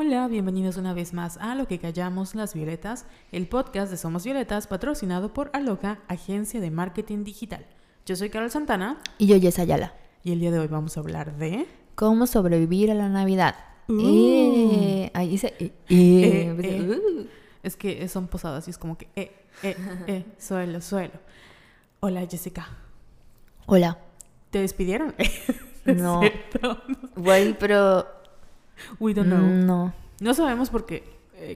Hola, bienvenidos una vez más a Lo que Callamos las Violetas, el podcast de Somos Violetas patrocinado por Aloca, agencia de marketing digital. Yo soy Carol Santana. Y yo, Jessica Ayala. Y el día de hoy vamos a hablar de... ¿Cómo sobrevivir a la Navidad? Es que son posadas y es como que... suelo. Hola, Jessica. Hola. ¿Te despidieron? No. Güey, pero... We don't know. No. No sabemos porque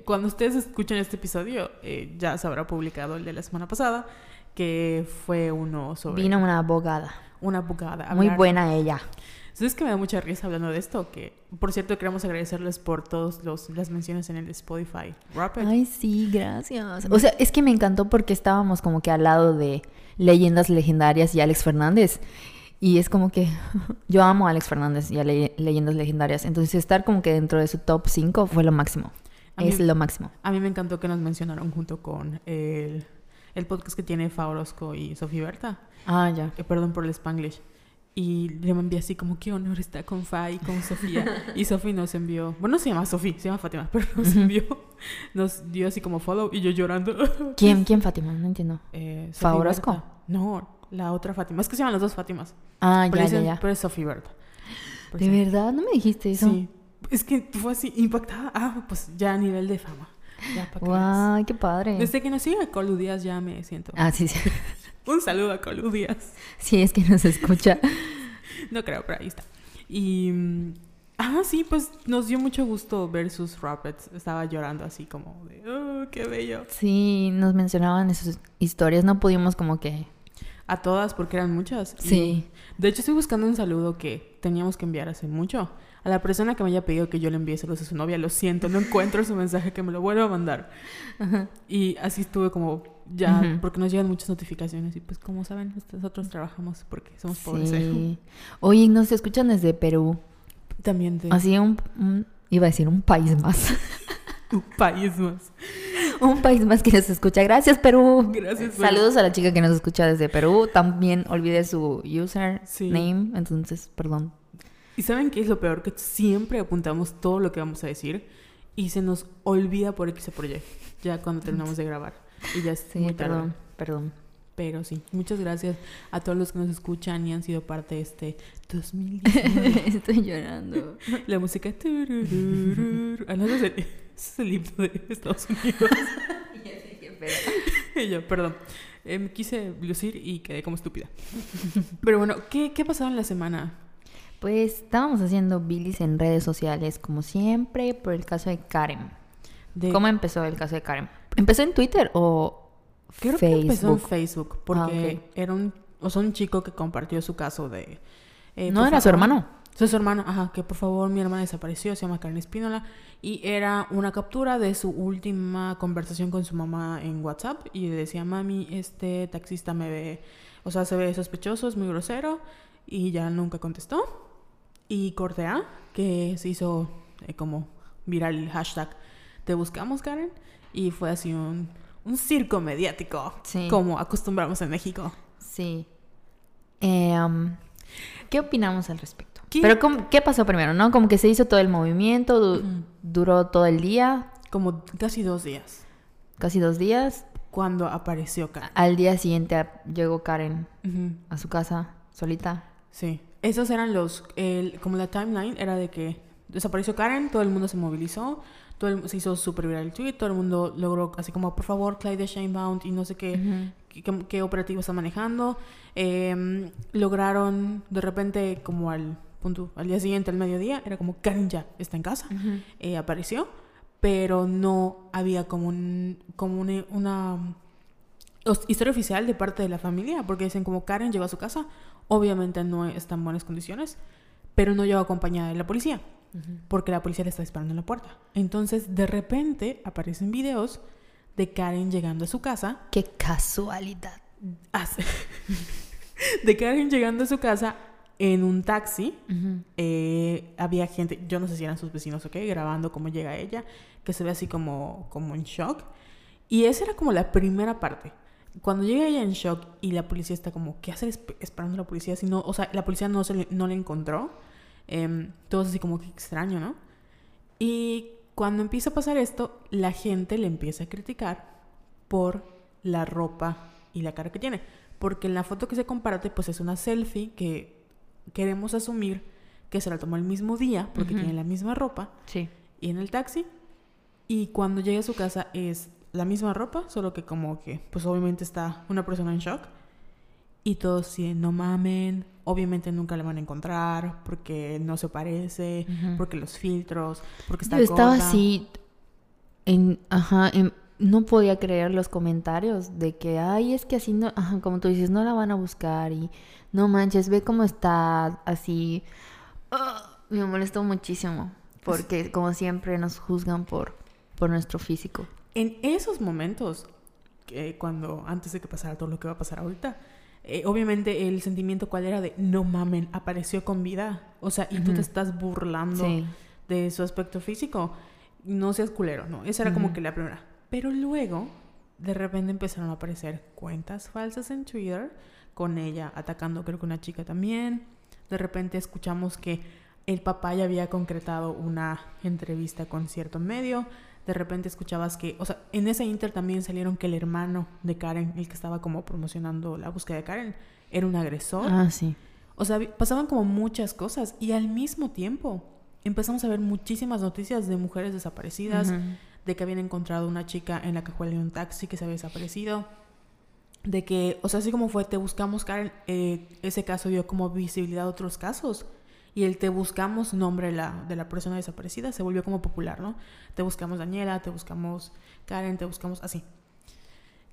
cuando ustedes escuchen este episodio ya se habrá publicado el de la semana pasada, que fue uno sobre... Vino una abogada. Una abogada. Muy buena ella. Entonces es que me da mucha risa hablando de esto, que por cierto queremos agradecerles por todas las menciones en el Spotify. Rapid. Ay, sí, gracias. O sea, es que me encantó porque estábamos como que al lado de Leyendas Legendarias y Alex Fernández. Y es como que yo amo a Alex Fernández y a Leyendas Legendarias. Entonces estar como que dentro de su top 5 fue lo máximo. Lo máximo. A mí me encantó que nos mencionaron junto con el podcast que tiene Fa Orozco y Sofía Berta. Ah, ya. Perdón por el spanglish. Y le envié así como, qué honor está con Fa y con Sofía. Y Sofía nos envió... Bueno, no se llama Sofía, se llama Fátima. Pero nos envió... Nos dio así como follow y yo llorando. ¿Quién Fátima? No entiendo. ¿Fa Orozco? Berta. No, la otra Fátima. Es que se llaman las dos Fátimas. Ah, pero ya. Pero es Sofía Berta. ¿De verdad? ¿No me dijiste eso? Sí. Es que fue así, impactada. Ah, pues ya a nivel de fama. Ya, ¡guau! Wow, ¡qué padre! Desde que nos siga Colu Díaz ya me siento... Ah, sí. Un saludo a Colu Díaz. Sí, es que nos escucha. No creo, pero ahí está. Y... Ah, sí, pues nos dio mucho gusto ver sus raps. Estaba llorando así como de... ¡Oh, qué bello! Sí, nos mencionaban sus historias. No pudimos como que... A todas, porque eran muchas. Sí. De hecho, estoy buscando un saludo que teníamos que enviar hace mucho. A la persona que me haya pedido que yo le envíe saludos a su novia, lo siento, no encuentro su mensaje, que me lo vuelva a mandar. Ajá. Y así estuve como ya, porque nos llegan muchas notificaciones. Y pues, como saben, nosotros trabajamos porque somos pobres. Sí. Oye, nos escuchan desde Perú. También de... Así iba a decir un país más. Un país más. Un país más que nos escucha. Gracias, Perú. Gracias, Perú. Saludos a la chica que nos escucha desde Perú. También olvidé su username. Sí. Entonces, perdón. ¿Y saben qué es lo peor? Que siempre apuntamos todo lo que vamos a decir y se nos olvida por X o por Y. Ya cuando terminamos de grabar. Y ya sí, muy tarde. Perdón. Pero sí, muchas gracias a todos los que nos escuchan y han sido parte de este 2019. Estoy llorando. La música... Ah, no, es el himno de Estados Unidos. Y yo, perdón. Me quise lucir y quedé como estúpida. Pero bueno, ¿qué ha pasado en la semana? Pues estábamos haciendo bilis en redes sociales, como siempre, por el caso de Karen. ¿Cómo empezó el caso de Karen? ¿Empezó en Twitter o...? Creo que empezó en Facebook, porque era un chico que compartió su caso de... no, era su hermano. Su hermano, ajá, que por favor mi hermana desapareció, se llama Karen Espínola, y era una captura de su última conversación con su mamá en WhatsApp, y le decía, mami, este taxista me ve, o sea, se ve sospechoso, es muy grosero, y ya nunca contestó. Y corte A, que se hizo como viral el hashtag, te buscamos Karen, y fue así un circo mediático, sí, como acostumbramos en México. Sí. ¿Qué opinamos al respecto? ¿Qué? Pero ¿qué pasó primero, no? Como que se hizo todo el movimiento, duró todo el día. Como casi 2 días. Casi 2 días. Cuando apareció Karen. Al día siguiente llegó Karen a su casa, solita. Sí. Esos eran como la timeline era de que desapareció Karen, todo el mundo se movilizó. Se hizo súper viral el tweet, todo el mundo logró así como, por favor, Claudia Sheinbaum y no sé qué, qué operativo está manejando. Lograron, de repente, como al día siguiente, al mediodía, era como, Karen ya está en casa. Apareció, pero no había como una historia oficial de parte de la familia, porque dicen como, Karen llegó a su casa, obviamente no está en buenas condiciones, pero no llegó acompañada de la policía. Porque la policía le está disparando en la puerta. Entonces, de repente, aparecen videos de Karen llegando a su casa. ¡Qué casualidad! De Karen llegando a su casa en un taxi. Había gente, yo no sé si eran sus vecinos o qué, grabando cómo llega ella, que se ve así como en shock. Y esa era como la primera parte. Cuando llega ella en shock y la policía está como, ¿qué hacer esperando a la policía? Si no, o sea, la policía no la encontró. Todos así como que extraño, ¿no? Y cuando empieza a pasar esto, la gente le empieza a criticar por la ropa y la cara que tiene. Porque en la foto que se comparte, pues es una selfie que queremos asumir que se la tomó el mismo día, porque tiene la misma ropa. Sí. Y en el taxi. Y cuando llega a su casa es la misma ropa, solo que como que, pues obviamente está una persona en shock. Y todos sí, no mamen, obviamente nunca la van a encontrar, porque no se parece, porque los filtros, porque está gorda. Yo estaba así, no podía creer los comentarios de que, ay, es que así no, como tú dices, no la van a buscar y no manches, ve cómo está así. Me molestó muchísimo, porque como siempre nos juzgan por nuestro físico. En esos momentos, cuando antes de que pasara todo lo que va a pasar ahorita, obviamente el sentimiento cuál era de no mamen, apareció con vida, o sea, y tú te estás burlando de su aspecto físico, no seas culero, no, esa era como que la primera. Pero luego, de repente empezaron a aparecer cuentas falsas en Twitter con ella atacando, creo que una chica también. De repente escuchamos que el papá ya había concretado una entrevista con cierto medio. De repente escuchabas que, o sea, en ese inter también salieron que el hermano de Karen, el que estaba como promocionando la búsqueda de Karen, era un agresor. Ah, sí. O sea, pasaban como muchas cosas y al mismo tiempo empezamos a ver muchísimas noticias de mujeres desaparecidas, de que habían encontrado una chica en la cajuela de un taxi que se había desaparecido, de que, o sea, así como fue, te buscamos Karen, ese caso dio como visibilidad a otros casos. Y el te buscamos nombre de la persona desaparecida se volvió como popular, ¿no? Te buscamos Daniela, te buscamos Karen, te buscamos así.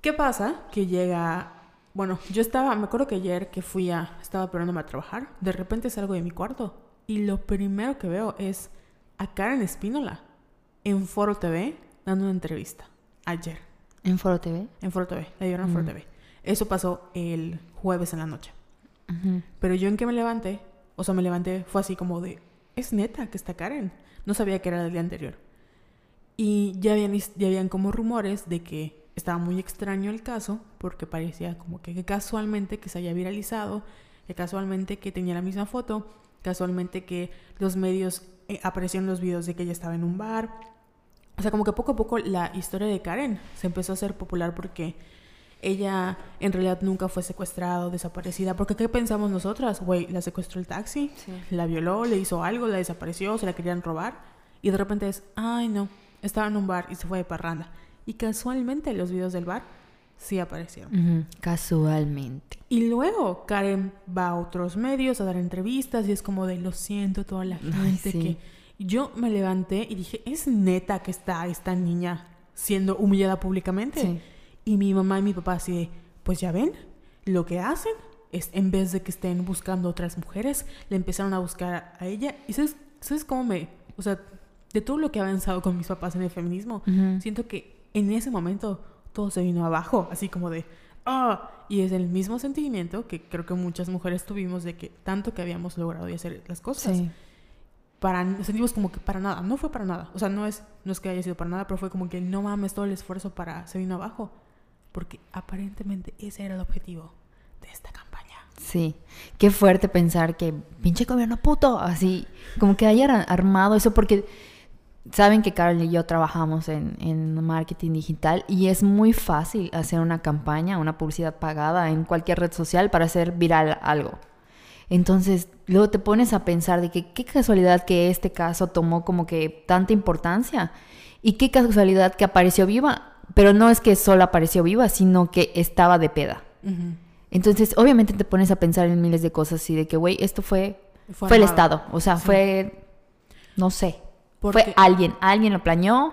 ¿Qué pasa? Que llega... Bueno, yo estaba... Me acuerdo que ayer que estaba esperándome a trabajar. De repente salgo de mi cuarto y lo primero que veo es a Karen Espínola en Foro TV dando una entrevista. Ayer. ¿En Foro TV? En Foro TV. La dieron en Foro TV. Eso pasó el jueves en la noche. Pero yo en que me levanté... O sea, me levanté, fue así como de, es neta que está Karen. No sabía que era del día anterior. Y ya habían como rumores de que estaba muy extraño el caso, porque parecía como que casualmente que se había viralizado, que casualmente que tenía la misma foto, casualmente que los medios aparecieron los videos de que ella estaba en un bar. O sea, como que poco a poco la historia de Karen se empezó a hacer popular porque... Ella en realidad nunca fue secuestrada o desaparecida. Porque ¿qué pensamos nosotras? Güey, la secuestró el taxi, la violó, le hizo algo, la desapareció, se la querían robar. Y de repente es, ay no, estaba en un bar y se fue de parranda. Y casualmente los videos del bar sí aparecieron. Casualmente. Y luego Karen va a otros medios a dar entrevistas y es como de, lo siento toda la gente que... Yo me levanté y dije, ¿es neta que está esta niña siendo humillada públicamente? Sí. Y mi mamá y mi papá así de, pues ya ven, lo que hacen es, en vez de que estén buscando otras mujeres, le empezaron a buscar a ella. Y ¿sabes cómo o sea, de todo lo que he avanzado con mis papás en el feminismo, siento que en ese momento todo se vino abajo, así como de, ah, y es el mismo sentimiento que creo que muchas mujeres tuvimos de que tanto que habíamos logrado de hacer las cosas. Sí. Sentimos como que para nada, no fue para nada, o sea, no es que haya sido para nada, pero fue como que no mames, todo el esfuerzo se vino abajo. Porque aparentemente ese era el objetivo de esta campaña. Sí, qué fuerte pensar que pinche gobierno puto, así como que hayan armado eso, porque saben que Carol y yo trabajamos en marketing digital y es muy fácil hacer una campaña, una publicidad pagada en cualquier red social para hacer viral algo. Entonces luego te pones a pensar de que qué casualidad que este caso tomó como que tanta importancia y qué casualidad que apareció viva. Pero no es que solo apareció viva, sino que estaba de peda. Entonces, obviamente te pones a pensar en miles de cosas y de que, güey, esto fue el Estado. O sea, fue, no sé, fue alguien. Alguien lo planeó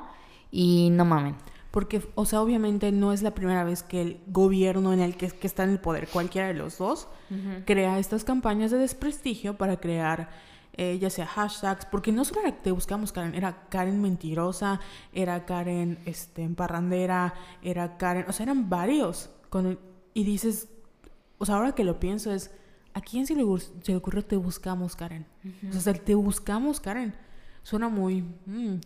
y no mamen. Porque, o sea, obviamente no es la primera vez que el gobierno en el que está en el poder, cualquiera de los dos, crea estas campañas de desprestigio para crear... ya sea hashtags, porque no solo te buscamos Karen, era Karen mentirosa, era Karen parrandera, era Karen, o sea, eran varios. Y dices, o sea, ahora que lo pienso es, ¿a quién se le ocurrió te buscamos Karen? O sea, te buscamos Karen suena muy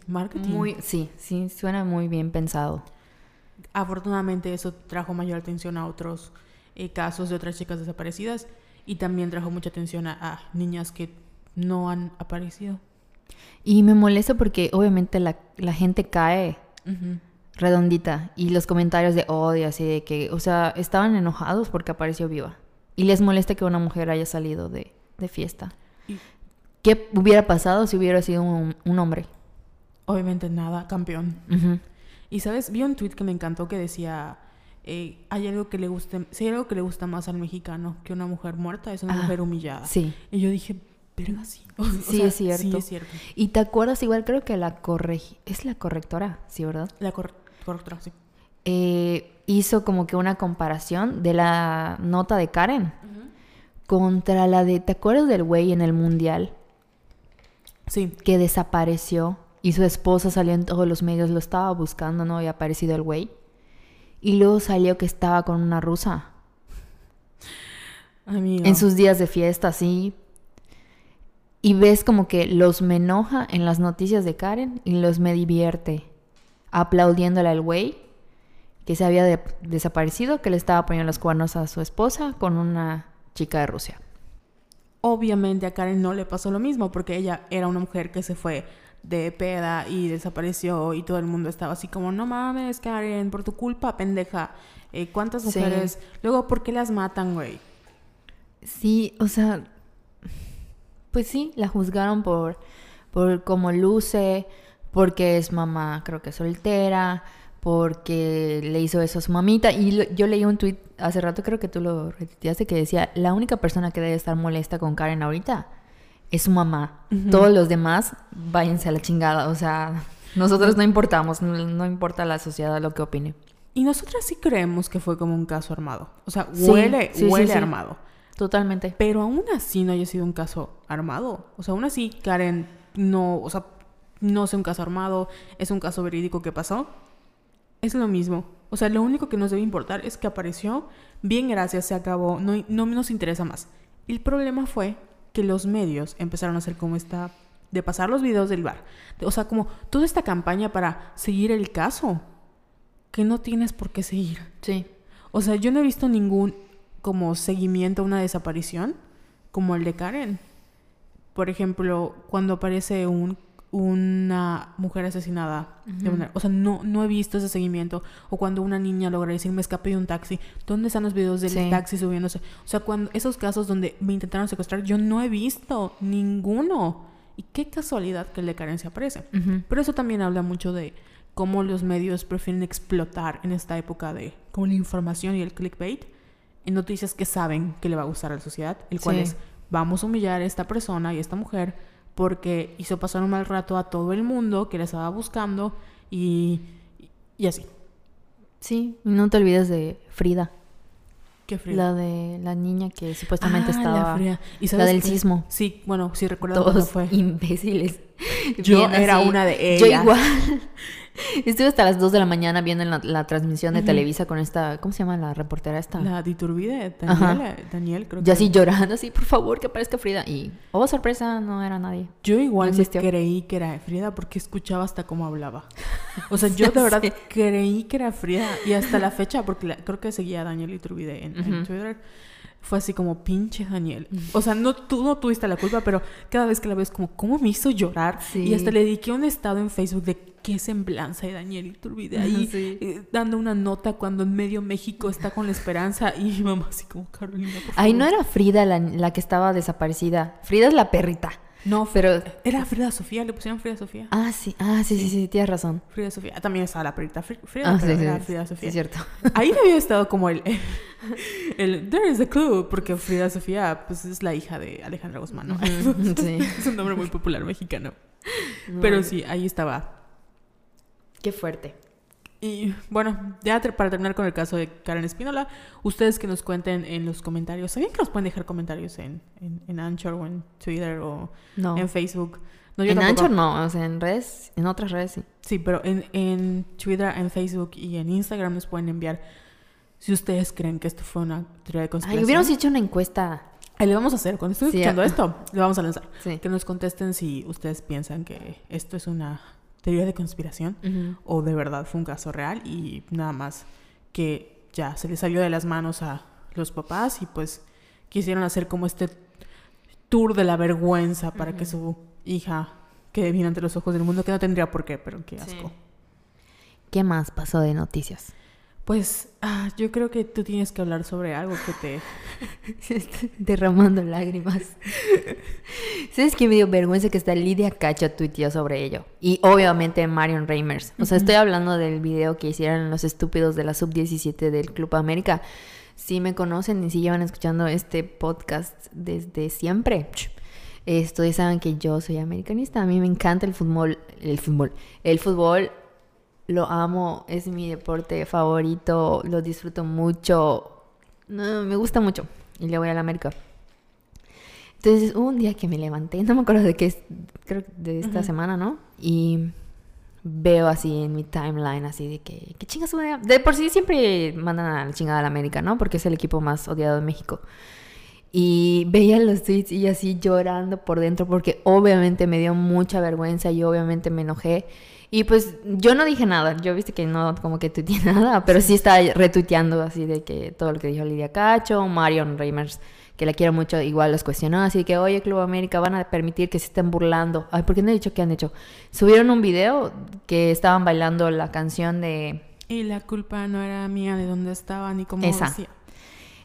marketing. Sí, suena muy bien pensado. Afortunadamente eso trajo mayor atención a otros casos de otras chicas desaparecidas y también trajo mucha atención a niñas que no han aparecido. Y me molesta porque obviamente la gente cae redondita. Y los comentarios de odio, así de que... O sea, estaban enojados porque apareció viva. Y les molesta que una mujer haya salido de fiesta. Y... ¿qué hubiera pasado si hubiera sido un hombre? Obviamente nada, campeón. Y, ¿sabes? Vi un tweet que me encantó que decía... hay algo que le guste... Si hay algo que le gusta más al mexicano que una mujer muerta, es una mujer humillada. Sí. Y yo dije... Pero sí. O sea, es cierto. Sí, es cierto. Y te acuerdas, igual creo que es la correctora, ¿sí, verdad? La correctora, sí. Hizo como que una comparación de la nota de Karen contra la de... ¿Te acuerdas del güey en el mundial? Sí. Que desapareció y su esposa salió en todos los medios, lo estaba buscando, no había aparecido el güey. Y luego salió que estaba con una rusa. Amigo. En sus días de fiesta, sí. Y ves como que los me enoja en las noticias de Karen y los me divierte. Aplaudiéndole al güey que se había desaparecido, que le estaba poniendo los cuernos a su esposa con una chica de Rusia. Obviamente a Karen no le pasó lo mismo porque ella era una mujer que se fue de peda y desapareció y todo el mundo estaba así como, no mames Karen, por tu culpa, pendeja. ¿Cuántas mujeres? Sí. Luego, ¿por qué las matan, güey? Sí, o sea... Pues sí, la juzgaron por cómo luce, porque es mamá, creo que soltera, porque le hizo eso a su mamita. Y yo leí un tuit hace rato, creo que tú lo retuiteaste, que decía, la única persona que debe estar molesta con Karen ahorita es su mamá. Todos los demás, váyanse a la chingada. O sea, nosotros no importamos, no importa a la sociedad lo que opine. Y nosotras sí creemos que fue como un caso armado. O sea, huele armado. Totalmente. Pero aún así no haya sido un caso armado. O sea, aún así Karen no... O sea, no es un caso armado. Es un caso verídico que pasó. Es lo mismo. O sea, lo único que nos debe importar es que apareció. Bien, gracias, se acabó. No nos interesa más. El problema fue que los medios empezaron a hacer como esta... De pasar los videos del bar. O sea, como toda esta campaña para seguir el caso. Que no tienes por qué seguir. Sí. O sea, yo no he visto ningún... como seguimiento a una desaparición como el de Karen. Por ejemplo, cuando aparece una mujer asesinada de una, o sea, no he visto ese seguimiento. O cuando una niña logra decir, me escapé de un taxi, ¿dónde están los videos del taxi subiéndose? O sea, cuando esos casos donde me intentaron secuestrar, yo no he visto ninguno. Y qué casualidad que el de Karen se aparece. Pero eso también habla mucho de cómo los medios prefieren explotar en esta época de como la información y el clickbait en noticias que saben que le va a gustar a la sociedad, el cual es, vamos a humillar a esta persona y a esta mujer porque hizo pasar un mal rato a todo el mundo que la estaba buscando y así. Sí, no te olvides de Frida. ¿Qué Frida? La de la niña que supuestamente estaba... ¿Y sabes la del sismo? Sí, bueno, sí recuerdo cuando fue. Todos imbéciles. Yo era así, una de ellas. Yo igual. Estuve hasta las 2 de la mañana viendo la transmisión de Televisa con esta... ¿Cómo se llama la reportera esta? La de Iturbide, Daniel, creo que... Yo así llorando, así, por favor, que aparezca Frida. Y, oh, sorpresa, no era nadie. Yo igual me creí que era Frida porque escuchaba hasta cómo hablaba. O sea, yo de verdad creí que era Frida. Y hasta la fecha, porque creo que seguía a Daniel Iturbide en Twitter... Fue así como, pinche Daniel. O sea, tú no tuviste la culpa, pero cada vez que la ves como, ¿cómo me hizo llorar? Sí. Y hasta le dediqué un estado en Facebook de qué semblanza de Daniel Iturbide ahí, dando una nota cuando en medio México está con la esperanza. Y mi mamá así como, Carolina, por favor. Ay, no era Frida la que estaba desaparecida. Frida es la perrita. No, pero... Era Frida Sofía, le pusieron Frida Sofía. Ah, sí, sí, tienes razón. Frida Sofía, también estaba la perrita Frida, Frida Sofía. Sí, es cierto. Ahí había estado como el there is a clue, porque Frida Sofía, pues es la hija de Alejandra Guzmán, ¿no? Sí. Es un nombre muy popular mexicano. No, pero sí, ahí estaba. Qué fuerte. Y bueno, ya para terminar con el caso de Karen Espínola, ustedes que nos cuenten en los comentarios. ¿Sabían que nos pueden dejar comentarios en Anchor o en Twitter o en Facebook? No, yo en tampoco. Anchor no, o sea, en redes, en otras redes sí. Sí, pero en Twitter, en Facebook y en Instagram nos pueden enviar si ustedes creen que esto fue una teoría de conspiración. Ay, hubiéramos hecho una encuesta. Ahí lo vamos a hacer, cuando estoy escuchando esto, lo vamos a lanzar. Sí. Que nos contesten si ustedes piensan que esto es una... teoría de conspiración o de verdad fue un caso real y nada más que ya se les salió de las manos a los papás y pues quisieron hacer como este tour de la vergüenza para que su hija que viene ante los ojos del mundo, que no tendría por qué, pero qué asco. Sí. ¿Qué más pasó de noticias? Pues yo creo que tú tienes que hablar sobre algo que te... Estoy derramando lágrimas. ¿Sabes qué me dio vergüenza? Que está Lydia Cacho tuiteó sobre ello. Y obviamente Marion Reimers. O sea, estoy hablando del video que hicieron los estúpidos de la Sub-17 del Club América. Si me conocen y si llevan escuchando este podcast desde siempre, ustedes saben que yo soy americanista. A mí me encanta el fútbol. El fútbol... Lo amo, es mi deporte favorito, lo disfruto mucho, no, me gusta mucho y le voy a la América. Entonces un día que me levanté, no me acuerdo de qué es, creo que de esta semana, ¿no? Y veo así en mi timeline, así de que, ¿qué chingas? De por sí siempre mandan a la chingada a la América, ¿no? Porque es el equipo más odiado de México. Y veía los tweets y así llorando por dentro porque obviamente me dio mucha vergüenza y obviamente me enojé. Y pues yo no dije nada, yo viste que no como que tuiteé nada, pero sí estaba retuiteando así de que todo lo que dijo Lydia Cacho, Marion Reimers, que la quiero mucho, igual los cuestionó, así que oye Club América, van a permitir que se estén burlando. Ay, ¿por qué no he dicho qué han hecho? Subieron un video que estaban bailando la canción de... Y la culpa no era mía de dónde estaba ni cómo esa. Decía.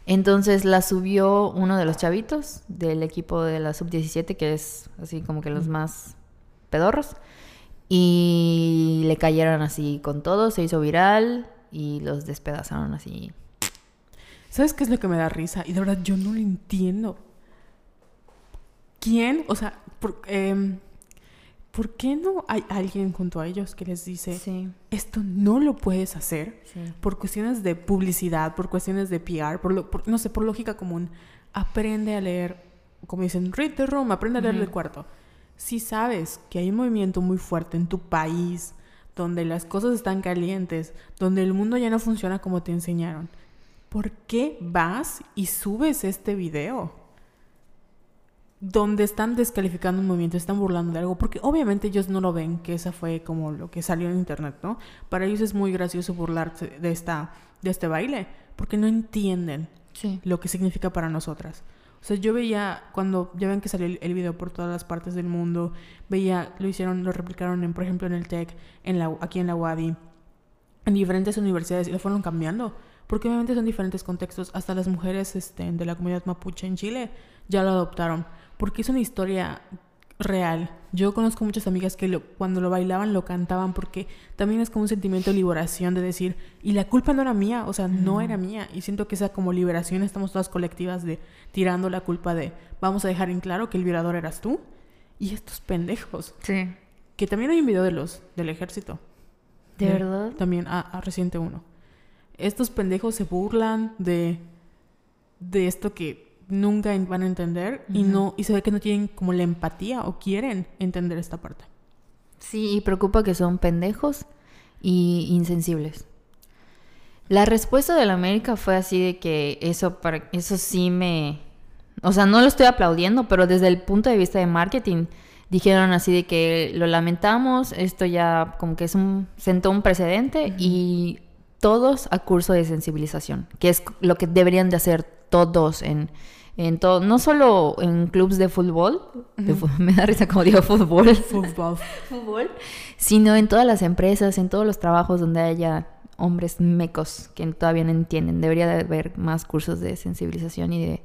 Entonces la subió uno de los chavitos del equipo de la Sub-17, que es así como que los más pedorros. Y le cayeron así con todo, se hizo viral y los despedazaron así. ¿Sabes qué es lo que me da risa? Y de verdad yo no lo entiendo. ¿Quién? O sea, ¿por qué no hay alguien junto a ellos que les dice sí. Esto no lo puedes hacer sí. Por cuestiones de publicidad, por cuestiones de PR, no sé, por lógica común? Aprende a leer, como dicen, read the room, aprende a leer el cuarto. Si sabes que hay un movimiento muy fuerte en tu país, donde las cosas están calientes, donde el mundo ya no funciona como te enseñaron, ¿por qué vas y subes este video? Donde están descalificando un movimiento, están burlando de algo, porque obviamente ellos no lo ven, que esa fue como lo que salió en internet, ¿no? Para ellos es muy gracioso burlarse de este baile, porque no entienden sí. Lo que significa para nosotras. O sea, yo veía cuando, ya ven que salió el video por todas las partes del mundo, veía, lo replicaron por ejemplo en el TEC, aquí en la UADI, en diferentes universidades, y lo fueron cambiando, porque obviamente son diferentes contextos, hasta las mujeres de la comunidad mapuche en Chile ya lo adoptaron, porque es una historia real. Yo conozco muchas amigas que cuando lo bailaban, lo cantaban, porque también es como un sentimiento de liberación, de decir, y la culpa no era mía, o sea, no era mía, y siento que esa como liberación, estamos todas colectivas de tirando la culpa de, vamos a dejar en claro que el violador eras tú, y estos pendejos. Sí. Que también hay un video de del ejército. ¿De verdad? También, reciente uno. Estos pendejos se burlan de esto que nunca van a entender y no, y se ve que no tienen como la empatía o quieren entender esta parte. Sí, y preocupa que son pendejos y insensibles. La respuesta de la América fue así de que eso sí me... O sea, no lo estoy aplaudiendo, pero desde el punto de vista de marketing dijeron así de que lo lamentamos, esto ya como que sentó un precedente y todos a curso de sensibilización, que es lo que deberían de hacer todos en todo, no solo en clubes de fútbol, me da risa como digo fútbol, sino en todas las empresas, en todos los trabajos donde haya hombres mecos que todavía no entienden. Debería de haber más cursos de sensibilización y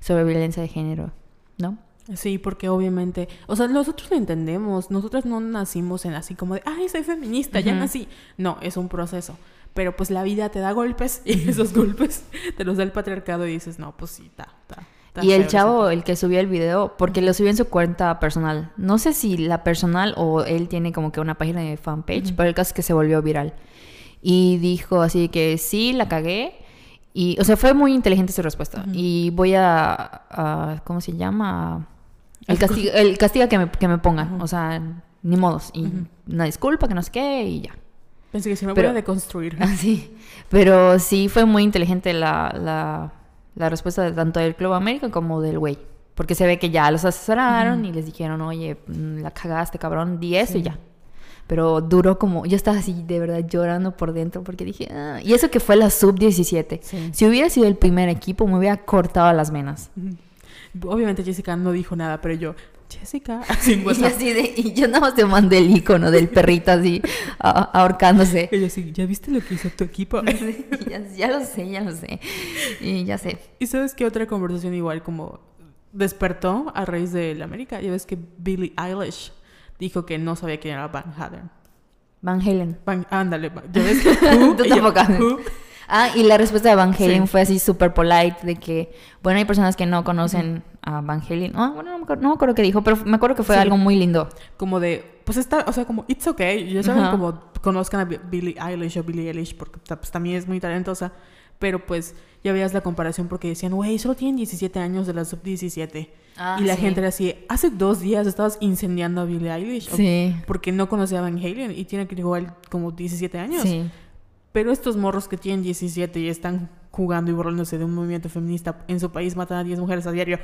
sobre violencia de género, ¿no? Sí, porque obviamente, o sea, nosotros lo entendemos, nosotros no nacimos en así como de, ay, soy feminista, ya nací. No, es un proceso. Pero pues la vida te da golpes y esos golpes te los da el patriarcado y dices, no, pues sí, ta. Y el chavo, el que subió el video, porque lo subió en su cuenta personal. No sé si la personal o él tiene como que una página de fanpage, pero el caso es que se volvió viral. Y dijo así que sí, la cagué. Y, o sea, fue muy inteligente su respuesta. Y voy a ¿cómo se llama? El castiga que me pongan. O sea, ni modos. Y una disculpa, que no sé qué, y ya. Pensé que se me voy a deconstruir. Sí, pero sí fue muy inteligente la respuesta de tanto del Club América como del güey. Porque se ve que ya los asesoraron y les dijeron, oye, la cagaste, cabrón, di eso y ya. Pero duró como... Yo estaba así, de verdad, llorando por dentro porque dije... Ah. Y eso que fue la Sub-17. Sí. Si hubiera sido el primer equipo, me hubiera cortado las venas. Obviamente Jessica no dijo nada, pero yo... Jessica. Y yo nada más te mandé el icono del perrito así, ahorcándose. Y yo así, ¿ya viste lo que hizo tu equipo? Ya lo sé. Y ya sé. ¿Y sabes qué otra conversación igual como despertó a raíz del América? Ya ves que Billie Eilish dijo que no sabía quién era Van Halen. Ándale, ya ves que tú tampoco. Ah, y la respuesta de Van Halen fue así súper polite, de que, bueno, hay personas que no conocen a Van Halen. Ah, bueno, no me acuerdo qué dijo, pero me acuerdo que fue algo muy lindo. Como de, pues está, o sea, como, it's okay. Ya saben, como, conozcan a Billie Eilish, porque pues, también es muy talentosa. Pero pues, ya veías la comparación, porque decían, güey, solo tienen 17 años de la Sub-17. Ah, y la gente era así, hace 2 días estabas incendiando a Billie Eilish. Sí. Porque no conocía a Van Halen y tiene que igual como 17 años. Sí. Pero estos morros que tienen 17 y están jugando y burlándose de un movimiento feminista en su país, matan a 10 mujeres a diario,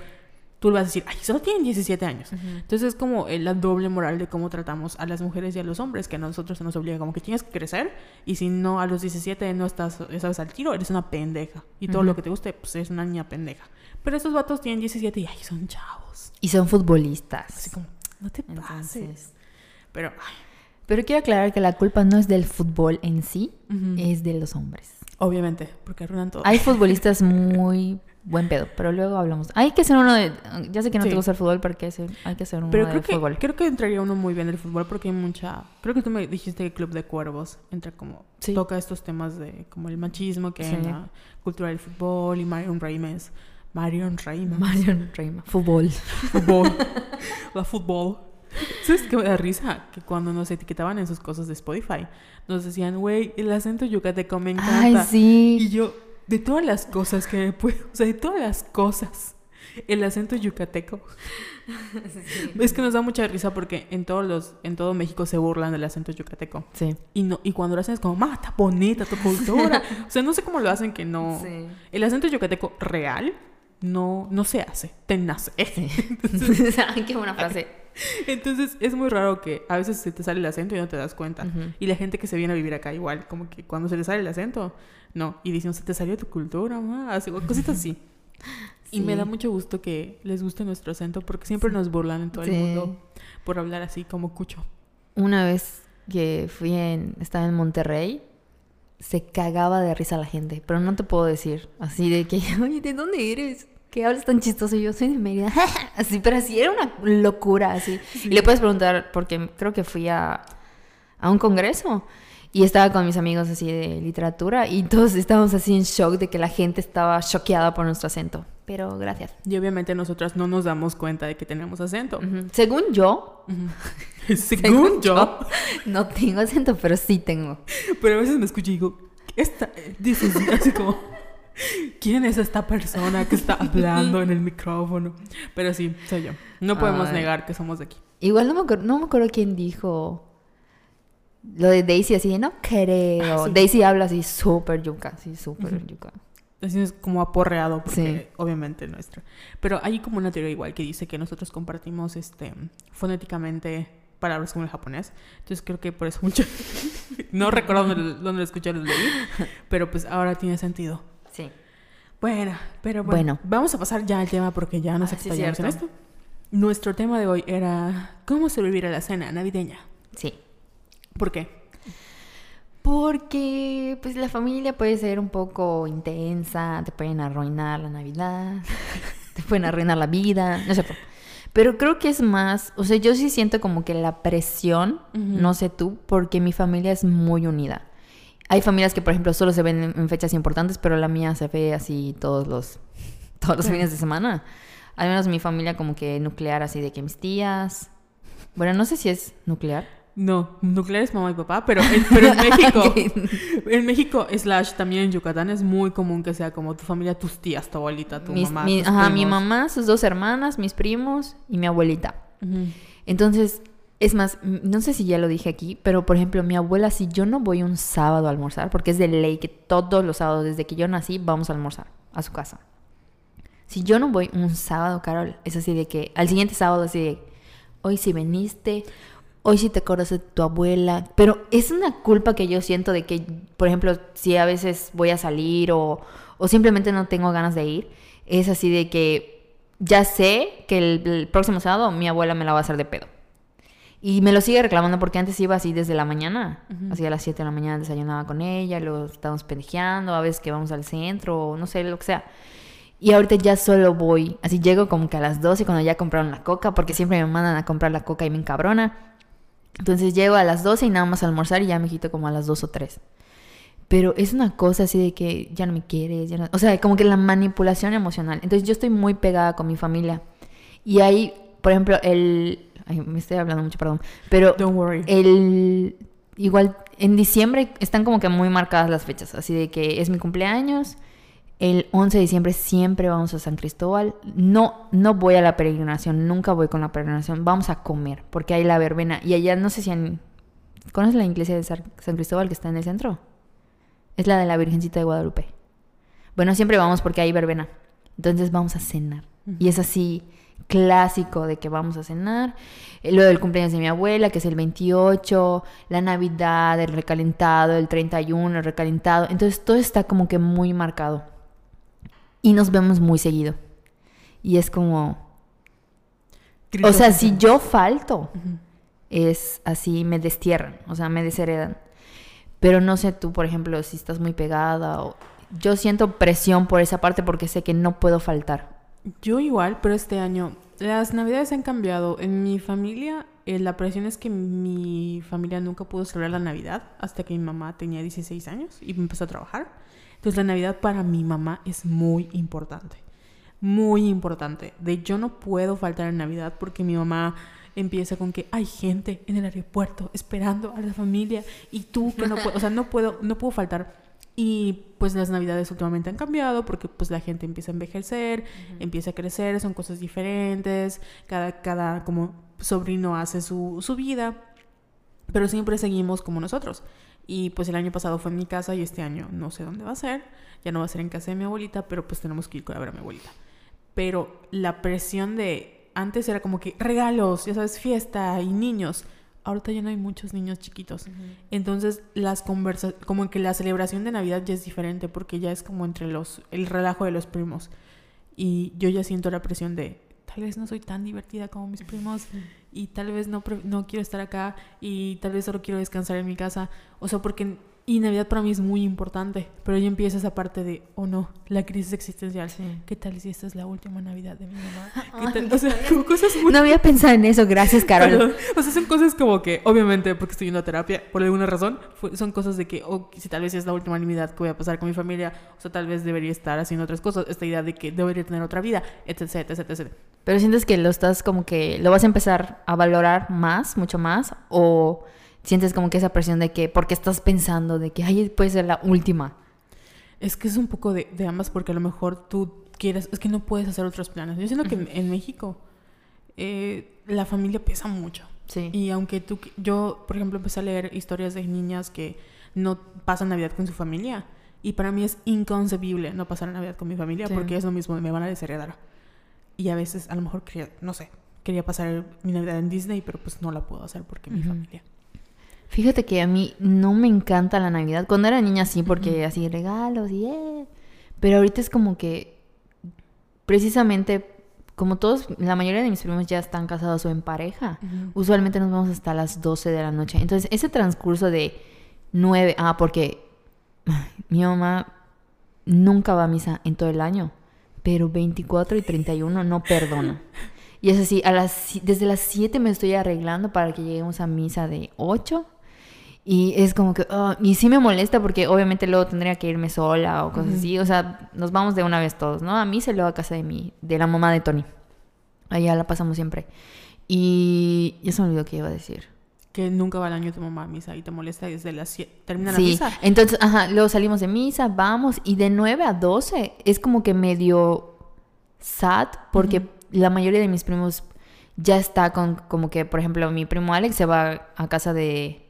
tú le vas a decir, ay, solo tienen 17 años. Uh-huh. Entonces es como la doble moral de cómo tratamos a las mujeres y a los hombres, que a nosotros se nos obliga, como que tienes que crecer, y si no, a los 17 no estás al tiro, eres una pendeja. Y todo lo que te guste, pues eres una niña pendeja. Pero estos vatos tienen 17 y, ay, son chavos. Y son futbolistas. Así como, no te pases. Pero, ay. Pero quiero aclarar que la culpa no es del fútbol en sí, es de los hombres. Obviamente, porque arruinan todo. Hay futbolistas muy buen pedo, pero luego hablamos. Hay que ser uno de... Ya sé que no te gusta el fútbol, pero hay que ser uno pero de creo que, fútbol. Creo que entraría uno muy bien del fútbol porque hay mucha... Creo que tú me dijiste que el Club de Cuervos entra como... Sí. Toca estos temas de como el machismo que hay en la cultura del fútbol, y Marion Reimers. Fútbol. La fútbol. ¿Sabes qué me da risa? Que cuando nos etiquetaban en sus cosas de Spotify, nos decían, güey, el acento yucateco me encanta. Ay, sí. Y yo, de todas las cosas que me puedo... O sea, de todas las cosas, el acento yucateco. Sí. Es que nos da mucha risa porque en todo México se burlan del acento yucateco. Sí. Y cuando lo hacen es como, mata, bonita tu cultura. O sea, no sé cómo lo hacen que no... Sí. El acento yucateco real no se hace, te nace. Entonces, qué buena frase. Entonces es muy raro que a veces se te sale el acento y no te das cuenta. Y la gente que se viene a vivir acá igual, como que cuando se le sale el acento, no, y dicen, se te salió tu cultura, más cositas así. Sí. Y me da mucho gusto que les guste nuestro acento, porque siempre nos burlan en todo el mundo por hablar así como cucho. Una vez que estaba en Monterrey, se cagaba de risa la gente, pero no te puedo decir así de que, oye, ¿de dónde eres? ¿Qué hablas tan chistoso? Yo soy de Mérida. Así, pero así, era una locura, así. Sí. Y le puedes preguntar, porque creo que fui a un congreso y estaba con mis amigos así de literatura y todos estábamos así en shock de que la gente estaba choqueada por nuestro acento. Pero gracias. Y obviamente nosotras no nos damos cuenta de que tenemos acento. Según yo... Según yo... No tengo acento, pero sí tengo. Pero a veces me escucho y digo, así como... ¿Quién es esta persona que está hablando en el micrófono? Pero sí, soy yo. No podemos negar que somos de aquí. Igual no me acuerdo quién dijo lo de Daisy, así de no creo. Sí. Daisy habla así súper yuca, así súper yuca. Así es como aporreado, porque obviamente es nuestro. Pero hay como una teoría igual que dice que nosotros compartimos fonéticamente palabras como el japonés. Entonces creo que por eso mucho... No recuerdo dónde lo escuché, lo leí, pero pues ahora tiene sentido. Sí. Bueno, pero bueno. Vamos a pasar ya al tema porque ya nos explayamos en esto. Nuestro tema de hoy era cómo sobrevivir a la cena navideña. Sí. ¿Por qué? Porque pues la familia puede ser un poco intensa, te pueden arruinar la Navidad, te pueden arruinar la vida, no sé. Pero creo que es más, o sea, yo sí siento como que la presión, no sé tú, porque mi familia es muy unida. Hay familias que, por ejemplo, solo se ven en fechas importantes, pero la mía se ve así todos los fines de semana. Al menos mi familia como que nuclear, así de que mis tías... Bueno, no sé si es nuclear. No, nuclear es mamá y papá, pero en México... En México, también en Yucatán, es muy común que sea como tu familia, tus tías, tu abuelita, tu mamá. Mi mamá, sus 2 hermanas, mis primos y mi abuelita. Entonces... Es más, no sé si ya lo dije aquí, pero por ejemplo, mi abuela, si yo no voy un sábado a almorzar, porque es de ley que todos los sábados desde que yo nací vamos a almorzar a su casa. Si yo no voy un sábado, Carol, es así de que al siguiente sábado así de, hoy sí veniste, hoy sí te acuerdas de tu abuela. Pero es una culpa que yo siento de que, por ejemplo, si a veces voy a salir o simplemente no tengo ganas de ir, es así de que ya sé que el próximo sábado mi abuela me la va a hacer de pedo. Y me lo sigue reclamando porque antes iba así desde la mañana. Uh-huh. Así a las 7 de la mañana desayunaba con ella, lo estábamos pendejeando, a veces que vamos al centro, o no sé, lo que sea. Y ahorita ya solo voy, así llego como que a las 12 cuando ya compraron la coca, porque siempre me mandan a comprar la coca y me encabrona. Entonces llego a las 12 y nada más a almorzar y ya me quito como a las 2 o 3. Pero es una cosa así de que ya no me quieres, ya no... O sea, como que la manipulación emocional. Entonces yo estoy muy pegada con mi familia. Y ahí, por ejemplo, el... Ay, me estoy hablando mucho, perdón. Pero don't worry. Igual, en diciembre están como que muy marcadas las fechas. Así de que es mi cumpleaños. El 11 de diciembre siempre vamos a San Cristóbal. No voy a la peregrinación. Nunca voy con la peregrinación. Vamos a comer, porque hay la verbena. Y allá no sé si han... ¿Conoces la iglesia de San Cristóbal que está en el centro? Es la de la Virgencita de Guadalupe. Bueno, siempre vamos porque hay verbena. Entonces vamos a cenar. Uh-huh. Y es así... clásico de que vamos a cenar, lo del cumpleaños de mi abuela, que es el 28, la Navidad, el recalentado, el 31, el recalentado. Entonces todo está como que muy marcado y nos vemos muy seguido. Y es como... O sea, si yo falto, uh-huh, es así, me destierran, o sea, me desheredan. Pero no sé tú, por ejemplo, si estás muy pegada o... Yo siento presión por esa parte porque sé que no puedo faltar. Yo igual, pero este año las navidades han cambiado. En mi familia, la presión es que mi familia nunca pudo celebrar la Navidad hasta que mi mamá tenía 16 años y empezó a trabajar. Entonces la Navidad para mi mamá es muy importante. Muy importante. De yo no puedo faltar en Navidad porque mi mamá empieza con que hay gente en el aeropuerto esperando a la familia y tú que no puedo, o sea, no puedo faltar. Y pues las navidades últimamente han cambiado porque pues la gente empieza a envejecer, uh-huh, empieza a crecer, son cosas diferentes, cada como sobrino hace su vida, pero siempre seguimos como nosotros. Y pues el año pasado fue en mi casa y este año no sé dónde va a ser, ya no va a ser en casa de mi abuelita, pero pues tenemos que ir a ver a mi abuelita. Pero la presión de antes era como que regalos, ya sabes, fiesta y niños. Ahorita ya no hay muchos niños chiquitos. Uh-huh. Entonces, las conversaciones... Como que la celebración de Navidad ya es diferente porque ya es como entre los... El relajo de los primos. Y yo ya siento la presión de... Tal vez no soy tan divertida como mis primos. Uh-huh. Y tal vez no quiero estar acá. Y tal vez solo quiero descansar en mi casa. O sea, porque... Y Navidad para mí es muy importante. Pero ya empieza esa parte de... Oh, no. La crisis existencial. Sí. ¿Qué tal si esta es la última Navidad de mi mamá? ¿Qué tal? O sea, como cosas muy... No había pensado en eso. Gracias, Carol. Pero, o sea, son cosas como que... Obviamente, porque estoy yendo a terapia. Por alguna razón. Son cosas de que... Oh, si tal vez es la última Navidad que voy a pasar con mi familia. O sea, tal vez debería estar haciendo otras cosas. Esta idea de que debería tener otra vida. Etcétera, etcétera, etcétera. Pero sientes que lo estás como que... Lo vas a empezar a valorar más. Mucho más. O... Sientes como que esa presión de que... Porque estás pensando de que... Ay, puede ser la última. Es que es un poco de ambas. Porque a lo mejor tú quieres... Es que no puedes hacer otros planes. Yo siento, uh-huh, que en México... la familia pesa mucho. Sí. Y aunque tú... Yo, por ejemplo, empecé a leer historias de niñas que... No pasan Navidad con su familia. Y para mí es inconcebible no pasar Navidad con mi familia. Sí. Porque es lo mismo. Me van a desheredar. Y a veces, a lo mejor... Quería pasar mi Navidad en Disney. Pero pues no la puedo hacer porque, uh-huh, mi familia... Fíjate que a mí no me encanta la Navidad. Cuando era niña sí, porque, uh-huh, así regalos y... Yeah. Pero ahorita es como que... Precisamente, como todos... La mayoría de mis primos ya están casados o en pareja. Uh-huh. Usualmente nos vamos hasta las 12 de la noche. Entonces, ese transcurso de 9... Ah, porque mi mamá nunca va a misa en todo el año. Pero 24 y 31 no perdona. Y es así, desde las 7 me estoy arreglando para que lleguemos a misa de 8... Y es como que... Oh, y sí me molesta porque obviamente luego tendría que irme sola o cosas, uh-huh, así. O sea, nos vamos de una vez todos, ¿no? A mí se lo va a casa de la mamá de Tony. Allá la pasamos siempre. Y ya se me olvidó que iba a decir. Que nunca va al año tu mamá a misa y te molesta desde las 7. Termina, sí, la misa. Sí, entonces, ajá, luego salimos de misa, vamos. Y de 9 a 12 es como que medio sad porque, uh-huh, la mayoría de mis primos ya está con... Como que, por ejemplo, mi primo Alex se va a casa de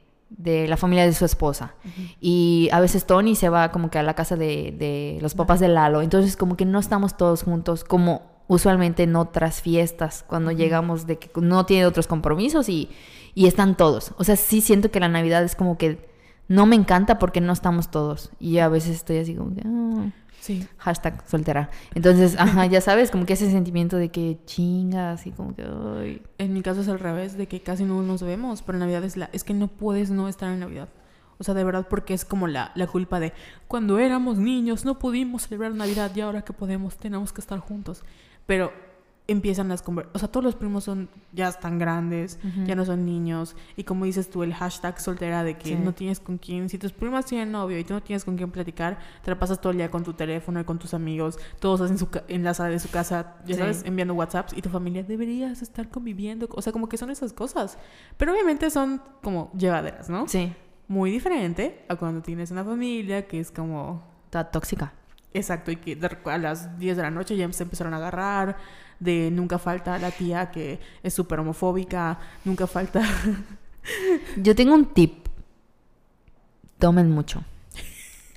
la familia de su esposa, uh-huh, y a veces Tony se va como que a la casa de los papás de Lalo. Entonces como que no estamos todos juntos como usualmente en otras fiestas cuando, uh-huh, llegamos, de que no tiene otros compromisos y están todos. O sea, sí siento que la Navidad es como que no me encanta porque no estamos todos y a veces estoy así como que... Oh. Sí. Hashtag soltera. Entonces, ajá, ya sabes, como que ese sentimiento de que chingas y como que... Ay. En mi caso es al revés, de que casi no nos vemos, pero en Navidad es la... Es que no puedes no estar en Navidad. O sea, de verdad, porque es como la culpa de... Cuando éramos niños no pudimos celebrar Navidad y ahora que podemos tenemos que estar juntos. Pero... empiezan las conversaciones, o sea, todos los primos son, ya están grandes, uh-huh, ya no son niños, y como dices tú, el hashtag soltera de que sí, no tienes con quién, si tus primas tienen novio y tú no tienes con quién platicar, te la pasas todo el día con tu teléfono y con tus amigos, todos hacen en la sala de su casa, ya sí, sabes, enviando WhatsApps, y tu familia, deberías estar conviviendo, o sea, como que son esas cosas, pero obviamente son como llevaderas, ¿no? Sí. Muy diferente a cuando tienes una familia que es como... Toda tóxica. Exacto, y que a las 10 de la noche ya se empezaron a agarrar, de nunca falta la tía que es súper homofóbica, nunca falta... Yo tengo un tip. Tomen mucho.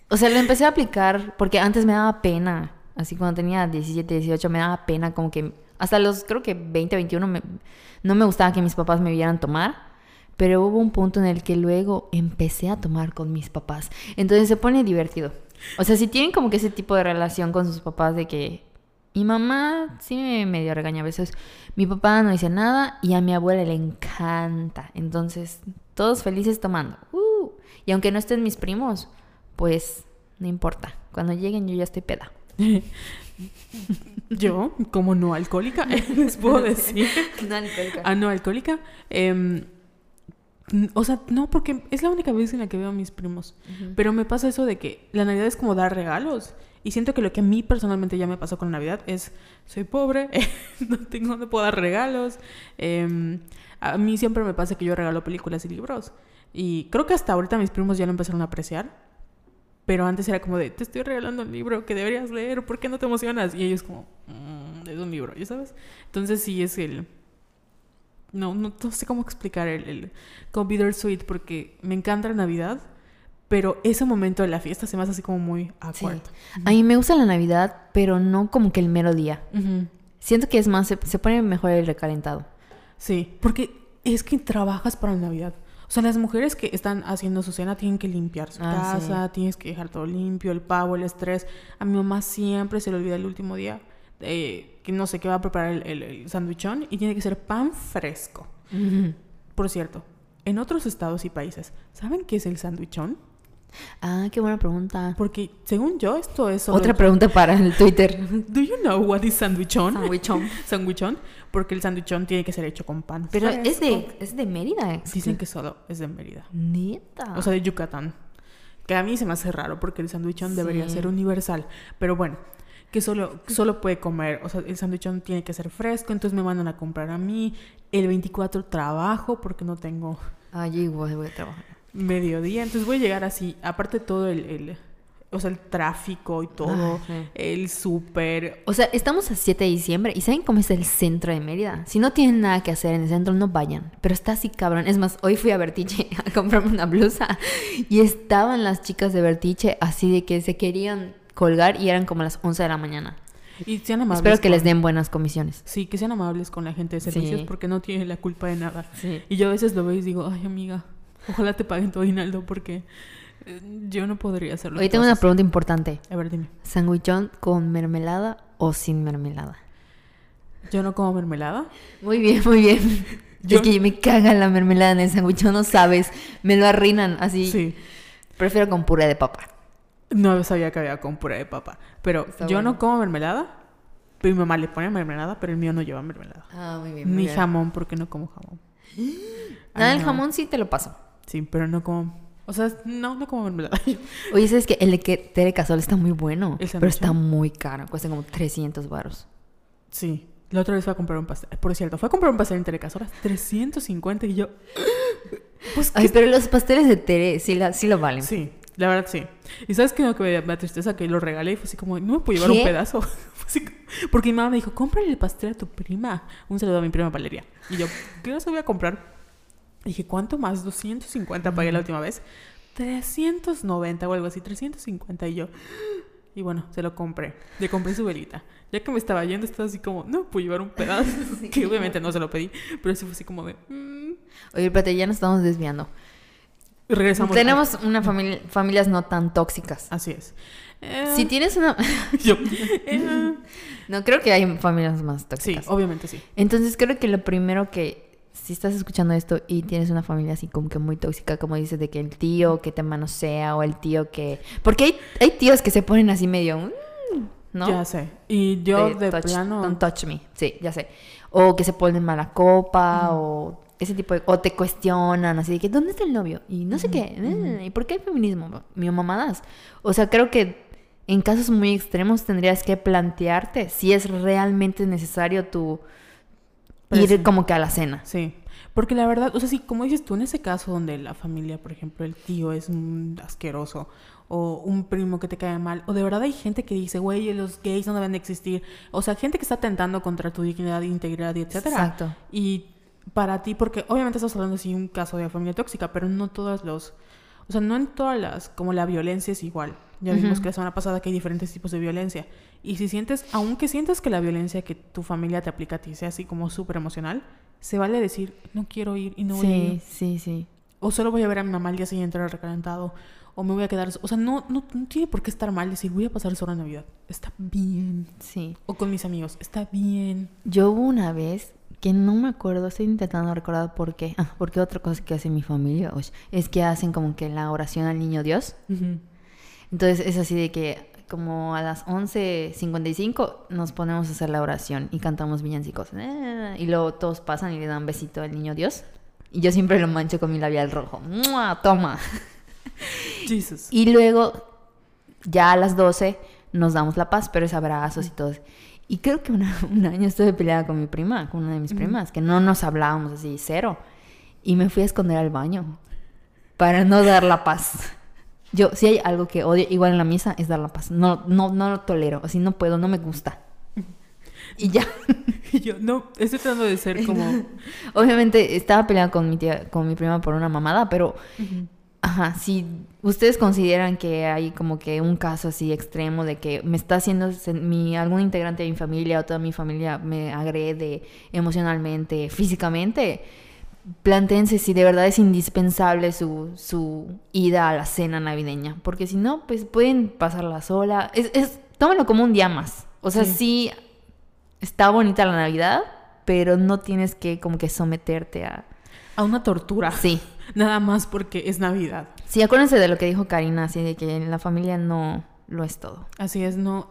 O sea, lo empecé a aplicar porque antes me daba pena. Así cuando tenía 17, 18 me daba pena, como que hasta los creo que 20, 21 no me gustaba que mis papás me vieran tomar. Pero hubo un punto en el que luego empecé a tomar con mis papás. Entonces se pone divertido. O sea, si tienen como que ese tipo de relación con sus papás de que mi mamá sí me medio regaña a veces, mi papá no dice nada y a mi abuela le encanta. Entonces, todos felices tomando. Y aunque no estén mis primos, pues no importa. Cuando lleguen yo ya estoy peda. Yo, como no alcohólica, les puedo decir. No alcohólica. Ah, no alcohólica. O sea, no, porque es la única vez en la que veo a mis primos. Uh-huh. Pero me pasa eso de que la Navidad es como dar regalos. Y siento que lo que a mí personalmente ya me pasó con la Navidad es... Soy pobre, no puedo dar regalos. A mí siempre me pasa que yo regalo películas y libros. Y creo que hasta ahorita mis primos ya lo empezaron a apreciar. Pero antes era como de... Te estoy regalando un libro que deberías leer. ¿Por qué no te emocionas? Y ellos como... es un libro, ¿ya sabes? Entonces sí es el... No sé cómo explicar el bittersweet, porque me encanta la Navidad, pero ese momento de la fiesta se me hace así como muy awkward. Sí. A mí me gusta la Navidad, pero no como que el mero día. Uh-huh. Siento que es más, se pone mejor el recalentado. Sí, porque es que trabajas para la Navidad. O sea, las mujeres que están haciendo su cena tienen que limpiar su casa, sí, tienes que dejar todo limpio, el pavo, el estrés. A mi mamá siempre se le olvida el último día. Que no sé qué va a preparar el sandwichón y tiene que ser pan fresco. Uh-huh. Por cierto, en otros estados y países, ¿saben qué es el sandwichón? Ah, qué buena pregunta. Porque según yo esto es... Otra pregunta para el Twitter. ¿Do you know what is sandwichón? Sandwichón. Porque el sandwichón tiene que ser hecho con pan. Pero fresco. Es de Mérida. Dicen que solo es de Mérida. Neta. O sea, de Yucatán. Que a mí se me hace raro porque el sandwichón debería ser universal. Pero bueno... que solo puede comer, o sea, el sándwichón tiene que ser fresco, entonces me mandan a comprar a mí. El 24 trabajo porque no tengo... Allí igual voy a trabajar. Mediodía, entonces voy a llegar así, aparte todo el tráfico y todo, sí, el súper. O sea, estamos a 7 de diciembre y ¿saben cómo es el centro de Mérida? Si no tienen nada que hacer en el centro, no vayan. Pero está así, cabrón. Es más, hoy fui a Vertiche a comprarme una blusa y estaban las chicas de Vertiche así de que se querían... colgar y eran como las 11 de la mañana. Y sean amables. Espero que les den buenas comisiones. Sí, que sean amables con la gente de servicios, sí, porque no tienen la culpa de nada. Sí. Y yo a veces lo veo y digo, ay amiga, ojalá te paguen tu aguinaldo porque yo no podría hacerlo. Hoy tengo una pregunta importante. A ver, dime. ¿Sandwichón con mermelada o sin mermelada? Yo no como mermelada. Muy bien, muy bien. Yo... Es que me caga la mermelada en el sandwichón, no sabes. Me lo arruinan así. Sí. Prefiero con puré de papa. No sabía que había con puré de papa. Pero está yo bueno. No como mermelada. Mi mamá le pone mermelada, pero el mío no lleva mermelada. Ah, muy bien. Muy Ni bien. Jamón, porque no como jamón. Nada, el jamón sí te lo paso. Sí, pero no como... O sea, no como mermelada. Oye, ¿sabes qué? El de que Tere Cazol está muy bueno, pero está muy caro. Cuesta como $300. Sí. La otra vez fue a comprar un pastel. Por cierto, fue a comprar un pastel en Tere Cazol, $350. Y yo... Pues, ay, pero los pasteles de Tere sí lo valen. Sí. La verdad, sí. ¿Y sabes qué? Que me da tristeza que lo regalé y fue así como, no me puedo llevar un pedazo. Porque mi mamá me dijo, cómprale el pastel a tu prima. Un saludo a mi prima Valeria. Y yo, ¿qué no se voy a comprar? Y dije, ¿cuánto más? $250 pagué la última vez. $390 o algo así, $350. Y yo, y bueno, se lo compré. Le compré su velita. Ya que me estaba yendo, estaba así como, no me puedo llevar un pedazo. Sí. Que obviamente no se lo pedí, pero sí fue así como de... Oye, espérate, ya nos estamos desviando. Y regresamos. Tenemos una familias no tan tóxicas. Así es. Si tienes una... Yo. No, creo que hay familias más tóxicas. Sí, obviamente sí. Entonces creo que lo primero que... Si estás escuchando esto y tienes una familia así como que muy tóxica, como dices, de que el tío que te manosea o el tío que... Porque hay tíos que se ponen así medio... ¿no? Ya sé. Y yo de plano... Don't touch me. Sí, ya sé. O que se ponen mala copa, o ese tipo de... O te cuestionan así de que, ¿dónde está el novio? Y no sé qué. ¿Y por qué hay feminismo? Mi mamadas. O sea, creo que en casos muy extremos tendrías que plantearte si es realmente necesario tu... ir como que a la cena. Sí. Porque la verdad, o sea, sí, como dices tú, en ese caso donde la familia, por ejemplo, el tío es un asqueroso, o un primo que te cae mal, o de verdad hay gente que dice, güey, los gays no deben de existir. O sea, gente que está atentando contra tu dignidad, integridad y etcétera. Exacto. Y para ti, porque obviamente estás hablando sí un caso de familia tóxica, pero no todas los... O sea, no en todas las... Como la violencia es igual. Ya vimos que la semana pasada que hay diferentes tipos de violencia. Y si sientes... Aunque sientes que la violencia que tu familia te aplica a ti sea así como súper emocional, se vale decir, no quiero ir y no voy a ir. Sí, sí, sí. O solo voy a ver a mi mamá el día siguiente recalentado. O me voy a quedar... O sea, no tiene por qué estar mal decir, voy a pasar solo en Navidad. Está bien. Sí. O con mis amigos. Está bien. Yo hubo una vez... que no me acuerdo, estoy intentando recordar por qué. Ah, porque otra cosa que hace mi familia es que hacen como que la oración al niño Dios. Entonces es así de que como a las 11:55 nos ponemos a hacer la oración y cantamos villancicos. Y luego todos pasan y le dan besito al niño Dios. Y yo siempre lo mancho con mi labial rojo. ¡Mua! ¡Toma! Jesus. Y luego ya a las 12 nos damos la paz, pero es abrazos y todo. Y creo que un año estuve peleada con mi prima, con una de mis primas, que no nos hablábamos así, cero. Y me fui a esconder al baño para no dar la paz. Yo, si hay algo que odio, igual en la misa, es dar la paz. No lo tolero, así no puedo, no me gusta. Y ya. Yo, no, estoy tratando de ser como... Obviamente estaba peleada con mi tía, con mi prima por una mamada, pero... Ajá, si ustedes consideran que hay como que un caso así extremo de que me está haciendo algún integrante de mi familia o toda mi familia me agrede emocionalmente, físicamente, plantéense si de verdad es indispensable su ida a la cena navideña. Porque si no, pues pueden pasarla sola. Tómenlo como un día más. O sea, sí está bonita la Navidad, pero no tienes que como que someterte a una tortura. Sí. Nada más porque es Navidad. Sí, acuérdense de lo que dijo Karina, así de que en la familia no lo es todo. Así es, no.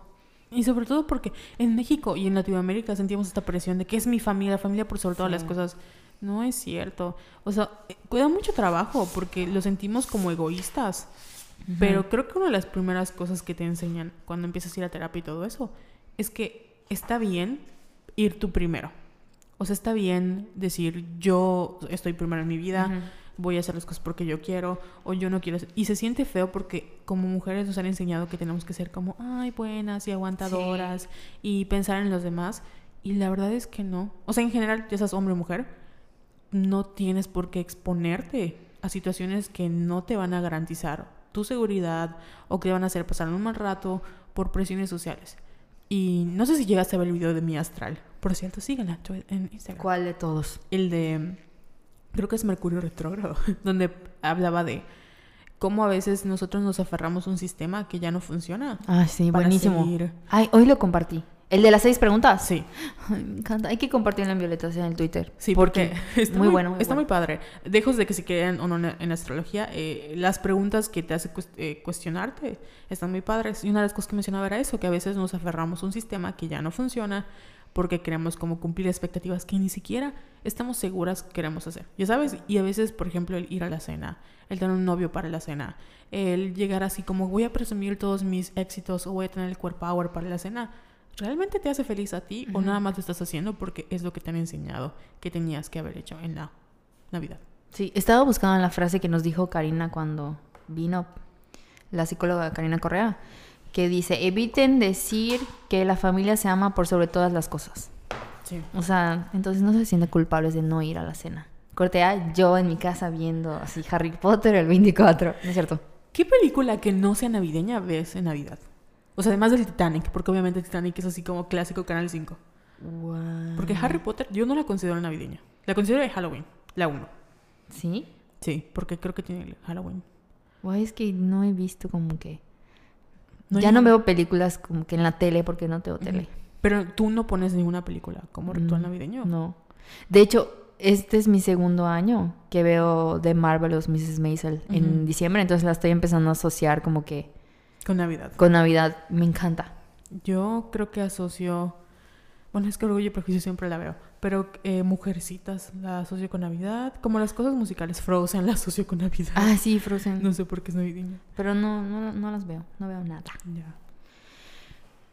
Y sobre todo porque en México y en Latinoamérica sentimos esta presión de que es mi familia, la familia por sobre todas las cosas. No es cierto. O sea, cuesta mucho trabajo porque lo sentimos como egoístas. Pero creo que una de las primeras cosas que te enseñan cuando empiezas a ir a terapia y todo eso es que está bien ir tú primero. O sea, está bien decir, yo estoy primero en mi vida, voy a hacer las cosas porque yo quiero, o yo no quiero hacer. Y se siente feo porque como mujeres nos han enseñado que tenemos que ser como, ay, buenas y aguantadoras, y pensar en los demás. Y la verdad es que no. O sea, en general, ya seas hombre o mujer, no tienes por qué exponerte a situaciones que no te van a garantizar tu seguridad o que te van a hacer pasar un mal rato por presiones sociales. Y no sé si llegaste a ver el video de mi astral. Por cierto, síganla en Instagram. ¿Cuál de todos? El de... Creo que es Mercurio retrógrado, donde hablaba de cómo a veces nosotros nos aferramos a un sistema que ya no funciona. Ah, sí, buenísimo. Seguir. Ay, hoy lo compartí. ¿El de las 6 preguntas? Sí. Ay, me encanta. Hay que compartirlo en Violeta, en el Twitter. Sí, porque está muy bueno. Está muy padre. Dejos de que se queden o no en astrología. Las preguntas que te hacen cuestionarte están muy padres. Y una de las cosas que mencionaba era eso, que a veces nos aferramos a un sistema que ya no funciona porque queremos como cumplir expectativas que ni siquiera estamos seguras que queremos hacer. Ya sabes, y a veces, por ejemplo, el ir a la cena, el tener un novio para la cena, el llegar así como voy a presumir todos mis éxitos o voy a tener el core power para la cena, ¿realmente te hace feliz a ti o nada más lo estás haciendo porque es lo que te han enseñado que tenías que haber hecho en la Navidad? Sí, estaba buscando la frase que nos dijo Karina cuando vino la psicóloga Karina Correa, que dice, eviten decir que la familia se ama por sobre todas las cosas. Sí. O sea, entonces no se sienten culpables de no ir a la cena. Corte A, yo en mi casa viendo así Harry Potter el 24, ¿no es cierto? ¿Qué película que no sea navideña ves en Navidad? O sea, además del Titanic, porque obviamente el Titanic es así como clásico Canal 5. Wow. Porque Harry Potter yo no la considero navideña. La considero de Halloween, la 1. ¿Sí? Sí, porque creo que tiene Halloween. Guay, es que no he visto como que... No, ya no veo películas como que en la tele porque no tengo tele. Pero tú no pones ninguna película como ritual navideño. No. De hecho, este es mi segundo año que veo The Marvelous Mrs. Maisel en diciembre. Entonces la estoy empezando a asociar como que... Con Navidad. Con Navidad. Me encanta. Yo creo que asocio... Bueno, es que Orgullo y Prejuicio siempre la veo. Pero Mujercitas la asocio con Navidad. Como las cosas musicales. Frozen la asocio con Navidad. Ah, sí, Frozen. No sé por qué es navideña. Pero no las veo. No veo nada. Ya.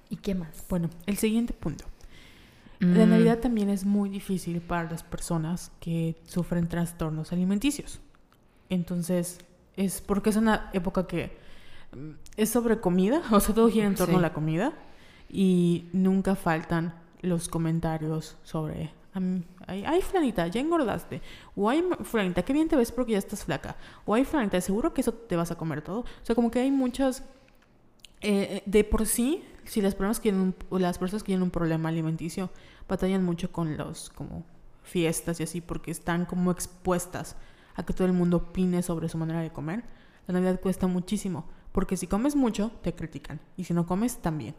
¿Y qué más? Bueno, el siguiente punto. La Navidad también es muy difícil para las personas que sufren trastornos alimenticios. Entonces, es porque es una época que es sobre comida. O sea, todo gira en torno a la comida. Y nunca faltan los comentarios sobre ay fulanita, ya engordaste, o ay fulanita, qué bien te ves porque ya estás flaca, o ay fulanita, seguro que eso te vas a comer todo. O sea, como que hay muchas de por sí, si las personas que tienen un problema alimenticio batallan mucho con los como fiestas y así, porque están como expuestas a que todo el mundo opine sobre su manera de comer. La Navidad cuesta muchísimo, porque si comes mucho te critican, y si no comes también.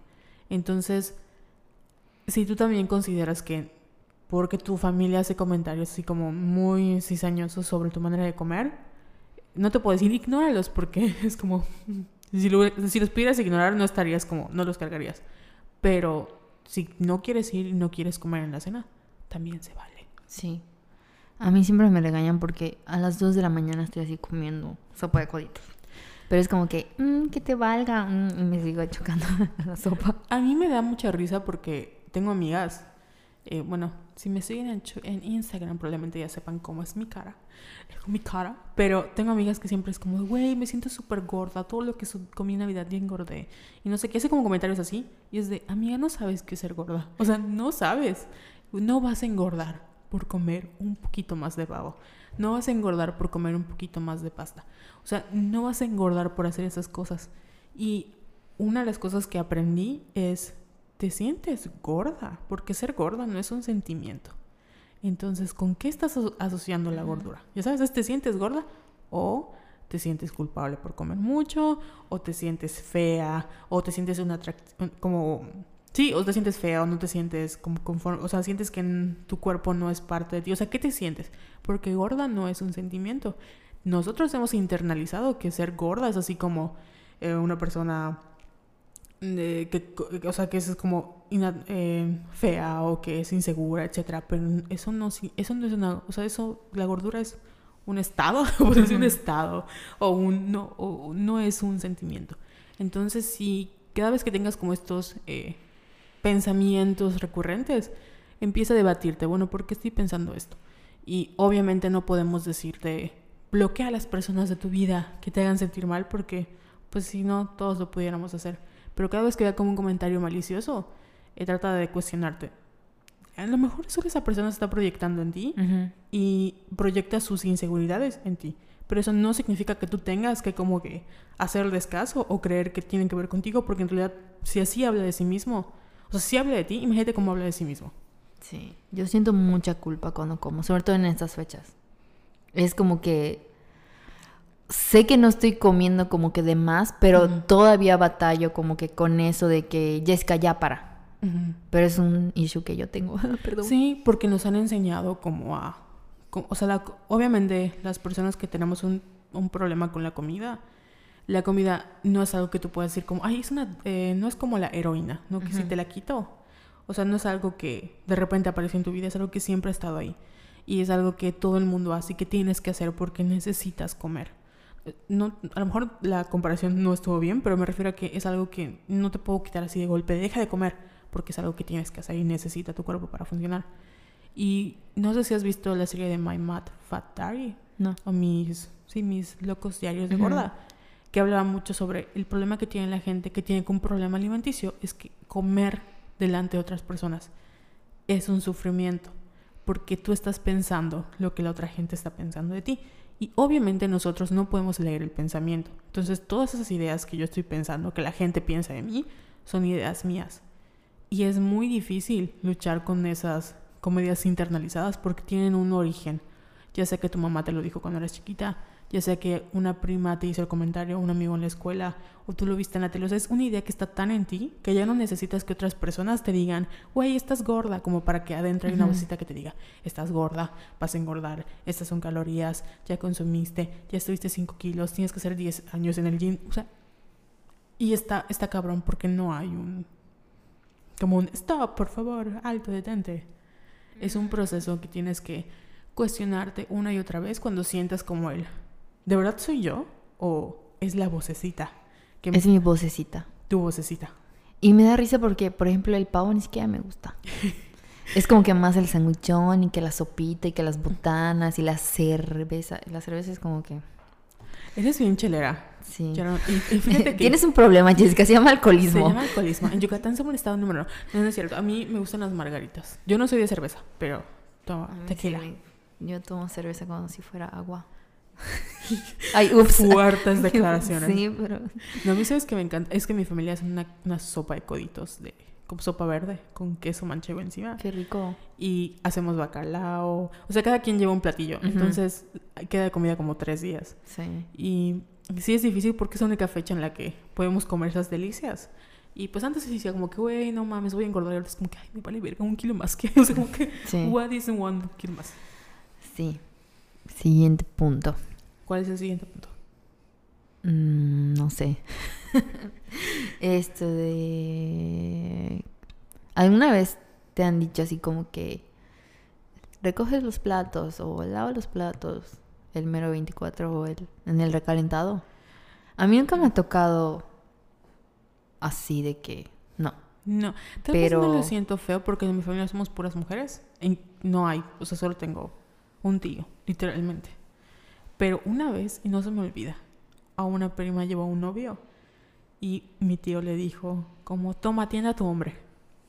Entonces, si tú también consideras que porque tu familia hace comentarios así como muy cizañosos sobre tu manera de comer, no te puedes ir, ignóralos, porque es como si los pudieras ignorar no estarías como, no los cargarías. Pero si no quieres ir y no quieres comer en la cena, también se vale. Sí. A mí siempre me regañan porque a las 2 de la mañana estoy así comiendo sopa de coditos. Pero es como que, que te valga, y me sigo chocando la sopa. A mí me da mucha risa porque tengo amigas, bueno, si me siguen en Instagram probablemente ya sepan cómo es mi cara, pero tengo amigas que siempre es como, güey, me siento súper gorda, todo lo que comí en Navidad ya engordé, y no sé qué, hace como comentarios así, y es de, amiga, no sabes qué es ser gorda, o sea, no sabes, no vas a engordar por comer un poquito más de pavo, no vas a engordar por comer un poquito más de pasta, o sea, no vas a engordar por hacer esas cosas. Y una de las cosas que aprendí es, te sientes gorda, porque ser gorda no es un sentimiento. Entonces, ¿con qué estás asociando la gordura? Ya sabes, te sientes gorda o te sientes culpable por comer mucho, o te sientes fea, o te sientes o te sientes fea, o no te sientes como conforme, o sea, sientes que tu cuerpo no es parte de ti. O sea, ¿qué te sientes? Porque gorda no es un sentimiento. Nosotros hemos internalizado que ser gorda es así como una persona... o sea, que es como fea, o que es insegura, etcétera. Pero eso no es una, o sea, eso, la gordura es un estado, o sea, es un estado, o no es un sentimiento. Entonces, si cada vez que tengas como estos pensamientos recurrentes, empieza a debatirte, bueno, ¿por qué estoy pensando esto? Y obviamente no podemos decirte, bloquea a las personas de tu vida que te hagan sentir mal, porque pues si no, todos lo pudiéramos hacer. Pero cada vez que vea como un comentario malicioso, trata de cuestionarte. A lo mejor eso que esa persona está proyectando en ti y proyecta sus inseguridades en ti. Pero eso no significa que tú tengas que como que hacerles caso o creer que tienen que ver contigo, porque en realidad si así habla de sí mismo, o sea, si habla de ti, imagínate cómo habla de sí mismo. Sí, yo siento mucha culpa cuando como, sobre todo en estas fechas. Es como que... sé que no estoy comiendo como que de más, pero todavía batallo como que con eso de que Jessica ya para. Pero es un issue que yo tengo. Perdón. Sí, porque nos han enseñado como o sea, obviamente las personas que tenemos un problema con la comida no es algo que tú puedas decir como, ay, no es como la heroína, ¿no? Que si te la quito. O sea, no es algo que de repente apareció en tu vida, es algo que siempre ha estado ahí. Y es algo que todo el mundo hace y que tienes que hacer porque necesitas comer. No, a lo mejor la comparación no estuvo bien, pero me refiero a que es algo que no te puedo quitar así de golpe, deja de comer, porque es algo que tienes que hacer y necesita tu cuerpo para funcionar. Y no sé si has visto la serie de My Mad Fat Diary, no, o mis locos diarios de gorda, que hablaba mucho sobre el problema que tiene la gente que tiene un problema alimenticio, es que comer delante de otras personas es un sufrimiento, porque tú estás pensando lo que la otra gente está pensando de ti. Y obviamente nosotros no podemos leer el pensamiento. Entonces todas esas ideas que yo estoy pensando, que la gente piensa de mí, son ideas mías. Y es muy difícil luchar con esas comedias internalizadas porque tienen un origen. ya sea que tu mamá te lo dijo cuando eras chiquita, ya sea que una prima te hizo el comentario, un amigo en la escuela, o tú lo viste en la tele. O sea, es una idea que está tan en ti que ya no necesitas que otras personas te digan, güey, estás gorda, como para que adentro hay una vocecita que te diga, estás gorda, vas a engordar, estas son calorías, ya consumiste, ya estuviste 5 kilos, tienes que hacer 10 años en el gym. O sea, y está cabrón porque no hay un stop, por favor, alto, detente. Es un proceso que tienes que cuestionarte una y otra vez cuando sientas como él. ¿De verdad soy yo? ¿O es la vocecita? Que es mi vocecita. Tu vocecita. Y me da risa porque, por ejemplo, el pavo ni siquiera me gusta. Es como que más el sanguichón y que la sopita y que las botanas y la cerveza. La cerveza es como que... Eres bien chelera. Sí. No, y fíjate que... Tienes un problema, Jessica, se llama alcoholismo. Se llama alcoholismo. En Yucatán somos el estado número 1. No es cierto, a mí me gustan las margaritas. Yo no soy de cerveza, pero toma tequila. Sí, yo tomo cerveza como si fuera agua. Ay, ups. Fuertes declaraciones. Sí, pero... No, a mí sabes que me encanta. Es que mi familia hace una sopa de coditos de... Con sopa verde, con queso manchego encima. Qué rico. Y hacemos bacalao. O sea, cada quien lleva un platillo. Uh-huh. Entonces, queda de comida como 3 días. Sí. Y sí es difícil porque es la única fecha en la que podemos comer esas delicias. Y pues antes se decía como que, güey, no mames, voy a engordar. Y ahora es como que, ay, me vale verga, 1 kilo más. Que, o sea, como que, sí. What is 1 kilo más? Sí. Siguiente punto. ¿Cuál es el siguiente punto? No sé. Esto de... ¿Alguna vez te han dicho así como que recoges los platos o lava los platos el mero 24 o en el recalentado? A mí nunca me ha tocado así de que... No. No. Tal vez no lo siento feo porque en mi familia somos puras mujeres. No hay. O sea, solo tengo un tío, literalmente. Pero una vez, y no se me olvida, a una prima llevó a un novio y mi tío le dijo como, toma, atienda a tu hombre.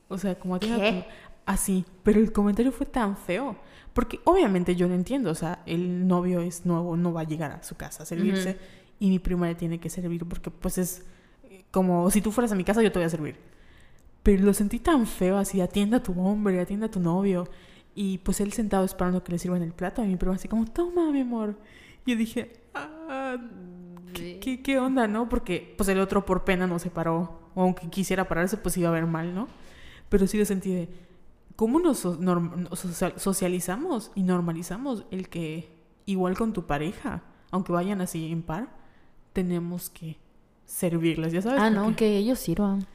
O sea, como atienda a tu... Así, pero el comentario fue tan feo porque obviamente yo no entiendo. O sea, el novio es nuevo, no va a llegar a su casa a servirse. Uh-huh. Y mi prima le tiene que servir porque pues es como, si tú fueras a mi casa yo te voy a servir. Pero lo sentí tan feo, así, atienda a tu hombre, atienda a tu novio. Y pues él sentado esperando que le sirvan el plato y mi prima así como, toma, mi amor. Y yo dije, ah... ¿Qué onda, no? Porque pues el otro por pena no se paró, o aunque quisiera pararse pues iba a ver mal, ¿no? Pero sí lo sentí de cómo nos socializamos y normalizamos el que igual con tu pareja, aunque vayan así en par, tenemos que servirles, ya sabes. Ah, no, porque... que ellos sirvan.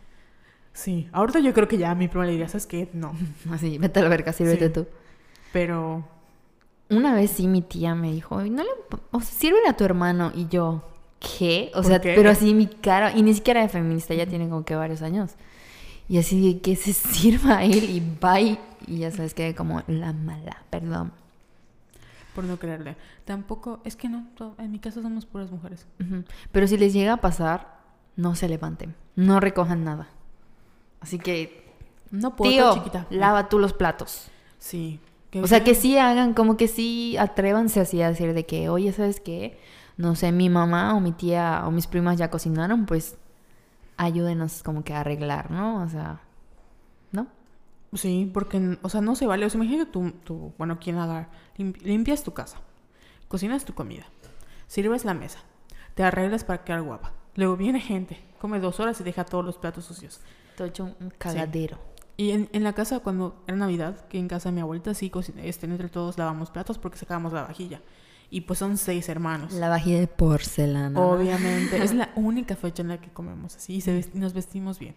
Sí, ahorita yo creo que ya a mi prima le diría, ¿sabes qué? No. Así, vete a la verga, sírvete sí, tú. Pero... Una vez sí mi tía me dijo, no le... o sea, sírvele a tu hermano, y yo... ¿Qué? O sea, ¿qué? Pero así mi cara, y ni siquiera de feminista, ya tiene como que varios años. Y así de que se sirva él y bye. Y ya sabes que como la mala, perdón. Por no creerle. Tampoco, es que no, en mi caso somos puras mujeres. Uh-huh. Pero si les llega a pasar, no se levanten, no recojan nada. Así que, no puedo, tío, chiquita, lava tú los platos. Sí. O sea, que sí hagan, como que sí atrévanse así a decir de que, oye, ¿sabes qué? No sé, mi mamá o mi tía o mis primas ya cocinaron, pues ayúdenos como que a arreglar, ¿no? O sea, ¿no? Sí, porque, o sea, no se vale. O sea, imagínate tú bueno, quien haga, limpias tu casa, cocinas tu comida, sirves la mesa, te arreglas para quedar guapa. Luego viene gente, come 2 horas y deja todos los platos sucios. Todo hecho un cagadero. Sí. Y en la casa, cuando era Navidad, que en casa de mi abuelita sí, entre todos lavamos platos porque sacábamos la vajilla. Y pues son 6 hermanos. La vajilla de porcelana. Obviamente. Es la única fecha en la que comemos así. Y nos vestimos bien.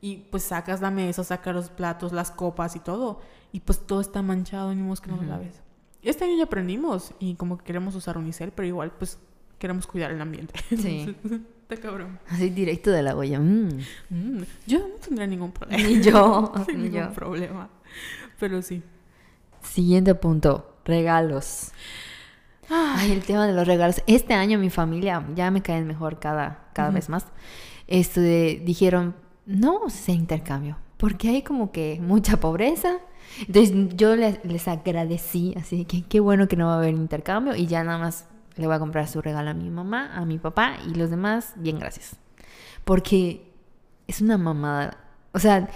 Y pues sacas la mesa, sacas los platos, las copas y todo. Y pues todo está manchado y ni modo que no lo laves. Este año ya aprendimos. Y como que queremos usar unicel, pero igual pues queremos cuidar el ambiente. Sí. Está cabrón. Así directo de la olla. Yo no tendría ningún problema. Ni yo. Sin ningún problema. Pero sí. Siguiente punto. Regalos. Ay, el tema de los regalos. Este año mi familia, ya me caen mejor cada vez más. Dijeron, no vamos a hacer intercambio, porque hay como que mucha pobreza. Entonces yo les agradecí, así que qué bueno que no va a haber intercambio. Y ya nada más le voy a comprar su regalo a mi mamá, a mi papá, y los demás, bien, gracias. Porque es una mamada. O sea,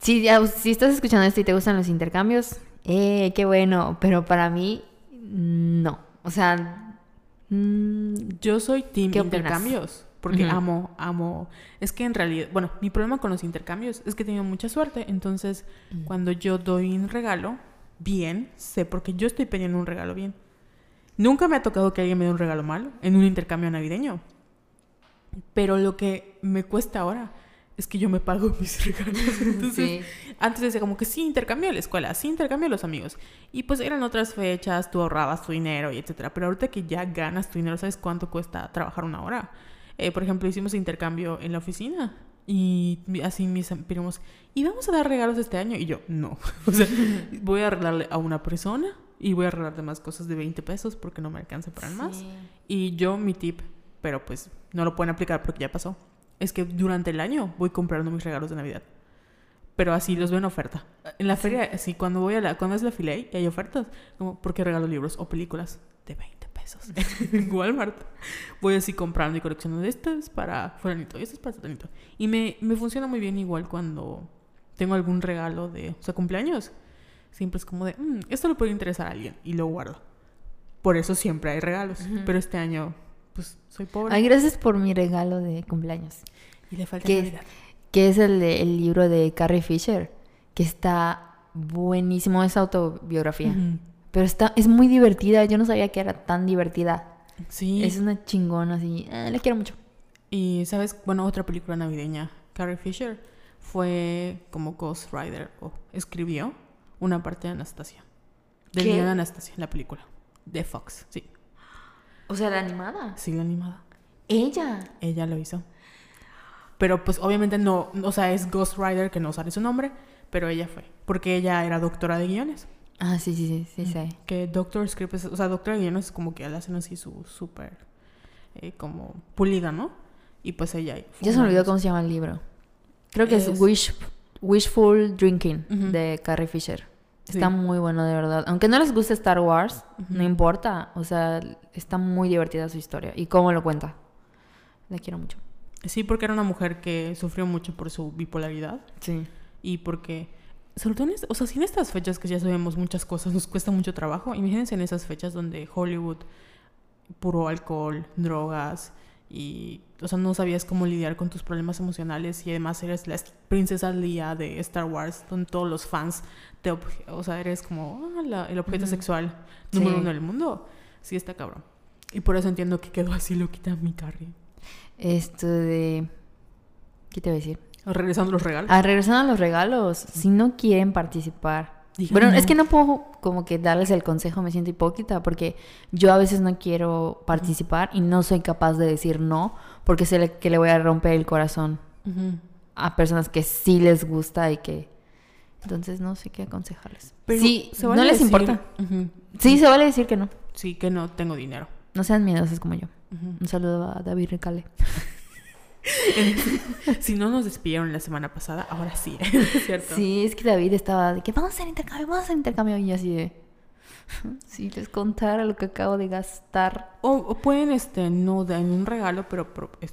si estás escuchando esto y te gustan los intercambios, qué bueno. Pero para mí... No, o sea... yo soy team intercambios, porque amo. Es que en realidad, bueno, mi problema con los intercambios es que he tenido mucha suerte. Entonces, cuando yo doy un regalo bien, sé porque yo estoy pidiendo un regalo bien. Nunca me ha tocado que alguien me dé un regalo malo en un intercambio navideño. Pero lo que me cuesta ahora es que yo me pago mis regalos. Entonces, antes decía como que sí intercambio la escuela, sí intercambio los amigos. Y pues eran otras fechas, tú ahorrabas tu dinero y etcétera. Pero ahorita que ya ganas tu dinero, ¿sabes cuánto cuesta trabajar una hora? Por ejemplo, hicimos intercambio en la oficina. Y así mis amigos, ¿y vamos a dar regalos este año? Y yo, no. O sea, voy a arreglarle a una persona y voy a arreglar demás cosas de 20 pesos porque no me alcanza para más. Y yo, mi tip, pero pues no lo pueden aplicar porque ya pasó, es que durante el año voy comprando mis regalos de Navidad. Pero así los veo en oferta. En la feria, así, cuando voy a la... Cuando es la fila y hay ofertas, como, ¿por qué regalo libros o películas de 20 pesos? En Walmart. Voy así comprando y coleccionando estas para fulanito y estas para satanito. Y me funciona muy bien igual cuando tengo algún regalo de... O sea, cumpleaños. Siempre es como de, esto le puede interesar a alguien. Y lo guardo. Por eso siempre hay regalos. Pero este año... pues soy pobre. Ay, gracias por mi regalo de cumpleaños. Y le falta Navidad. Que es el libro de Carrie Fisher, que está buenísimo, es autobiografía. Pero es muy divertida, yo no sabía que era tan divertida. Sí. Es una chingona, así, la quiero mucho. Y, ¿sabes? Bueno, otra película navideña, Carrie Fisher fue como Ghost Rider, o escribió una parte de Anastasia. Del guion de Anastasia, la película. De Fox, sí. O sea, ¿la animada? Sí, la animada. ¿Ella? Ella lo hizo. Pero pues obviamente no, o sea, es Ghost Rider, que no sale su nombre, pero ella fue. Porque ella era doctora de guiones. Ah, sí. Que Doctor Script, o sea, doctora de guiones es como que la hacen así su súper, como pulida, ¿no? Y pues ella... Ya se me olvidó cómo se llama el libro. Creo que es Wishful Drinking, de Carrie Fisher. Está muy bueno, de verdad. Aunque no les guste Star Wars, no importa. O sea, está muy divertida su historia. Y cómo lo cuenta. La quiero mucho. Sí, porque era una mujer que sufrió mucho por su bipolaridad. Sí. Y porque... sobre todo, o sea, si en estas fechas que ya sabemos muchas cosas nos cuesta mucho trabajo, imagínense en esas fechas donde Hollywood, puro alcohol, drogas... y, o sea, no sabías cómo lidiar con tus problemas emocionales. Y además eres la princesa Leia de Star Wars, donde todos los fans te... o sea, eres como el objeto sexual número uno del mundo. Sí, está cabrón. Y por eso entiendo que quedó así loquita mi Carrie. Esto de... ¿qué te voy a decir? Regresando a los regalos. Regresando a los regalos. Si no quieren participar... bueno, es que no puedo como que darles el consejo, me siento hipócrita, porque yo a veces no quiero participar y no soy capaz de decir no, porque sé que le voy a romper el corazón a personas que sí les gusta y que... entonces no sé qué aconsejarles. Pero sí, vale, no les importa. Sí, se vale decir que no. Sí, que no tengo dinero. No sean miedosos como yo. Un saludo a David Recale. Si no nos despidieron la semana pasada, ahora sí, ¿cierto? Sí, es que David estaba de que vamos a hacer intercambio. Y yo así de... si les contara lo que acabo de gastar. O pueden, no dar un regalo, pero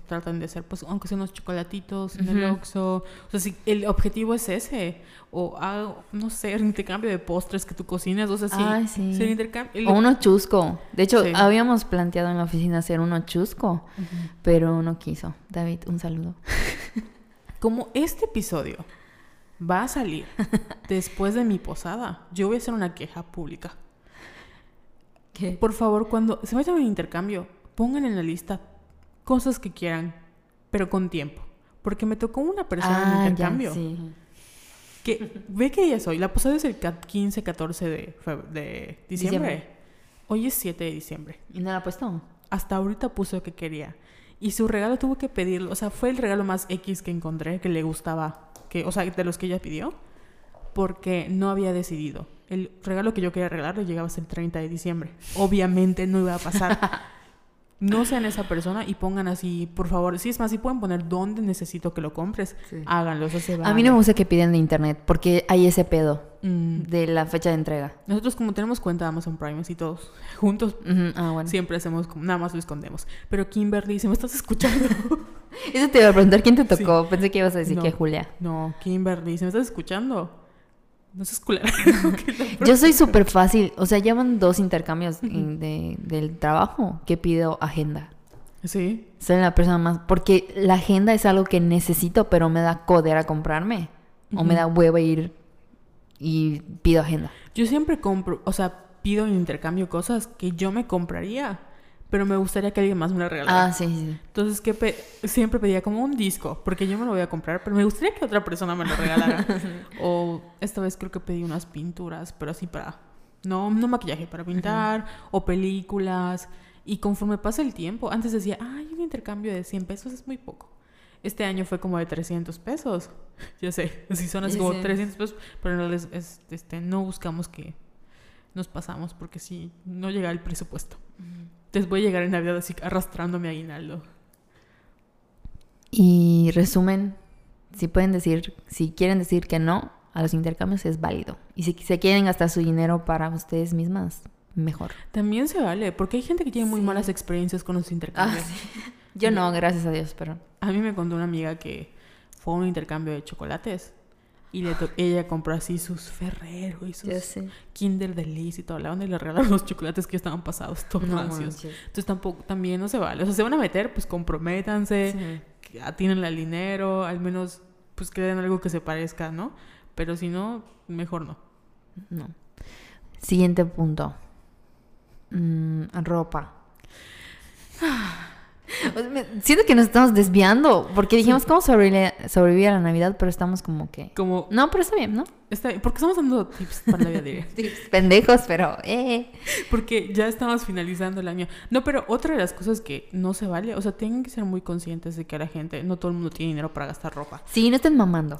tratan de hacer, pues, aunque sean unos chocolatitos en el Oxxo. O sea, si el objetivo es ese, o no sé, el intercambio de postres que tú cocinas, o sea, sí. Ah, sí. Si o uno chusco. De hecho, habíamos planteado en la oficina hacer uno chusco, pero no quiso. David, un saludo. Como este episodio va a salir después de mi posada, yo voy a hacer una queja pública. ¿Qué? Por favor, cuando se vayan a un intercambio, pongan en la lista cosas que quieran, pero con tiempo. Porque me tocó una persona en el intercambio. Ya, sí. Que ve que día es hoy. La posada es el 15, 14 de diciembre. Hoy es 7 de diciembre. ¿Y no la ha puesto? Hasta ahorita puso lo que quería. Y su regalo tuvo que pedirlo. O sea, fue el regalo más X que encontré, que le gustaba. O sea, de los que ella pidió. Porque no había decidido. El regalo que yo quería regalarle llegaba hasta el 30 de diciembre. Obviamente no iba a pasar. No sean esa persona y pongan así, por favor. Sí, es más, si pueden poner dónde necesito que lo compres, háganlo. Eso se va. A mí no me gusta que piden de internet porque hay ese pedo de la fecha de entrega. Nosotros, como tenemos cuenta de Amazon Prime y todos juntos, bueno, siempre hacemos como, nada más lo escondemos. Pero Kimberly, ¿me estás escuchando? Eso te iba a preguntar, ¿quién te tocó? Sí. Pensé que ibas a decir no, que Julia. No, Kimberly, ¿me estás escuchando? No seas culera. Yo soy súper fácil. O sea, llevan 2 intercambios del trabajo que pido agenda. Sí. Soy la persona más... Porque la agenda es algo que necesito, pero me da cólera comprarme. O me da hueva ir y pido agenda. Yo siempre compro... O sea, pido en intercambio cosas que yo me compraría, pero me gustaría que alguien más me la regalara. Ah, sí, sí. Entonces, que siempre pedía como un disco, porque yo me lo voy a comprar, pero me gustaría que otra persona me lo regalara. O esta vez creo que pedí unas pinturas, pero así para... No maquillaje, para pintar, o películas. Y conforme pasa el tiempo, antes decía, ay, un intercambio de 100 pesos es muy poco. Este año fue como de 300 pesos. Ya sé, así son así como 300 pesos, pero no, no buscamos que nos pasamos, porque sí, no llega el presupuesto. Entonces voy a llegar en Navidad así arrastrando mi aguinaldo. Y resumen, si quieren decir que no a los intercambios, es válido. Y si se quieren gastar su dinero para ustedes mismas, mejor. También se vale, porque hay gente que tiene muy malas experiencias con los intercambios. Sí. Yo no, gracias a Dios, pero... A mí me contó una amiga que fue a un intercambio de chocolates y ella compró así sus Ferrero y sus Kinder Delice y toda la onda, y le regalaron los chocolates que ya estaban pasados, todos ansiosos. Entonces también no se vale. O sea, se van a meter, pues comprométanse, atienen al dinero, al menos pues creen algo que se parezca, ¿no? Pero si no, mejor no. No. Siguiente punto. Ropa. Siento que nos estamos desviando, porque dijimos cómo sobrevivir a la Navidad, pero estamos como no, pero está bien, ¿no? Está bien, porque estamos dando tips para la vida. Tips pendejos, pero porque ya estamos finalizando el año. No, pero otra de las cosas que no se vale, o sea, tienen que ser muy conscientes de que la gente, no todo el mundo tiene dinero para gastar ropa. Sí, no estén mamando.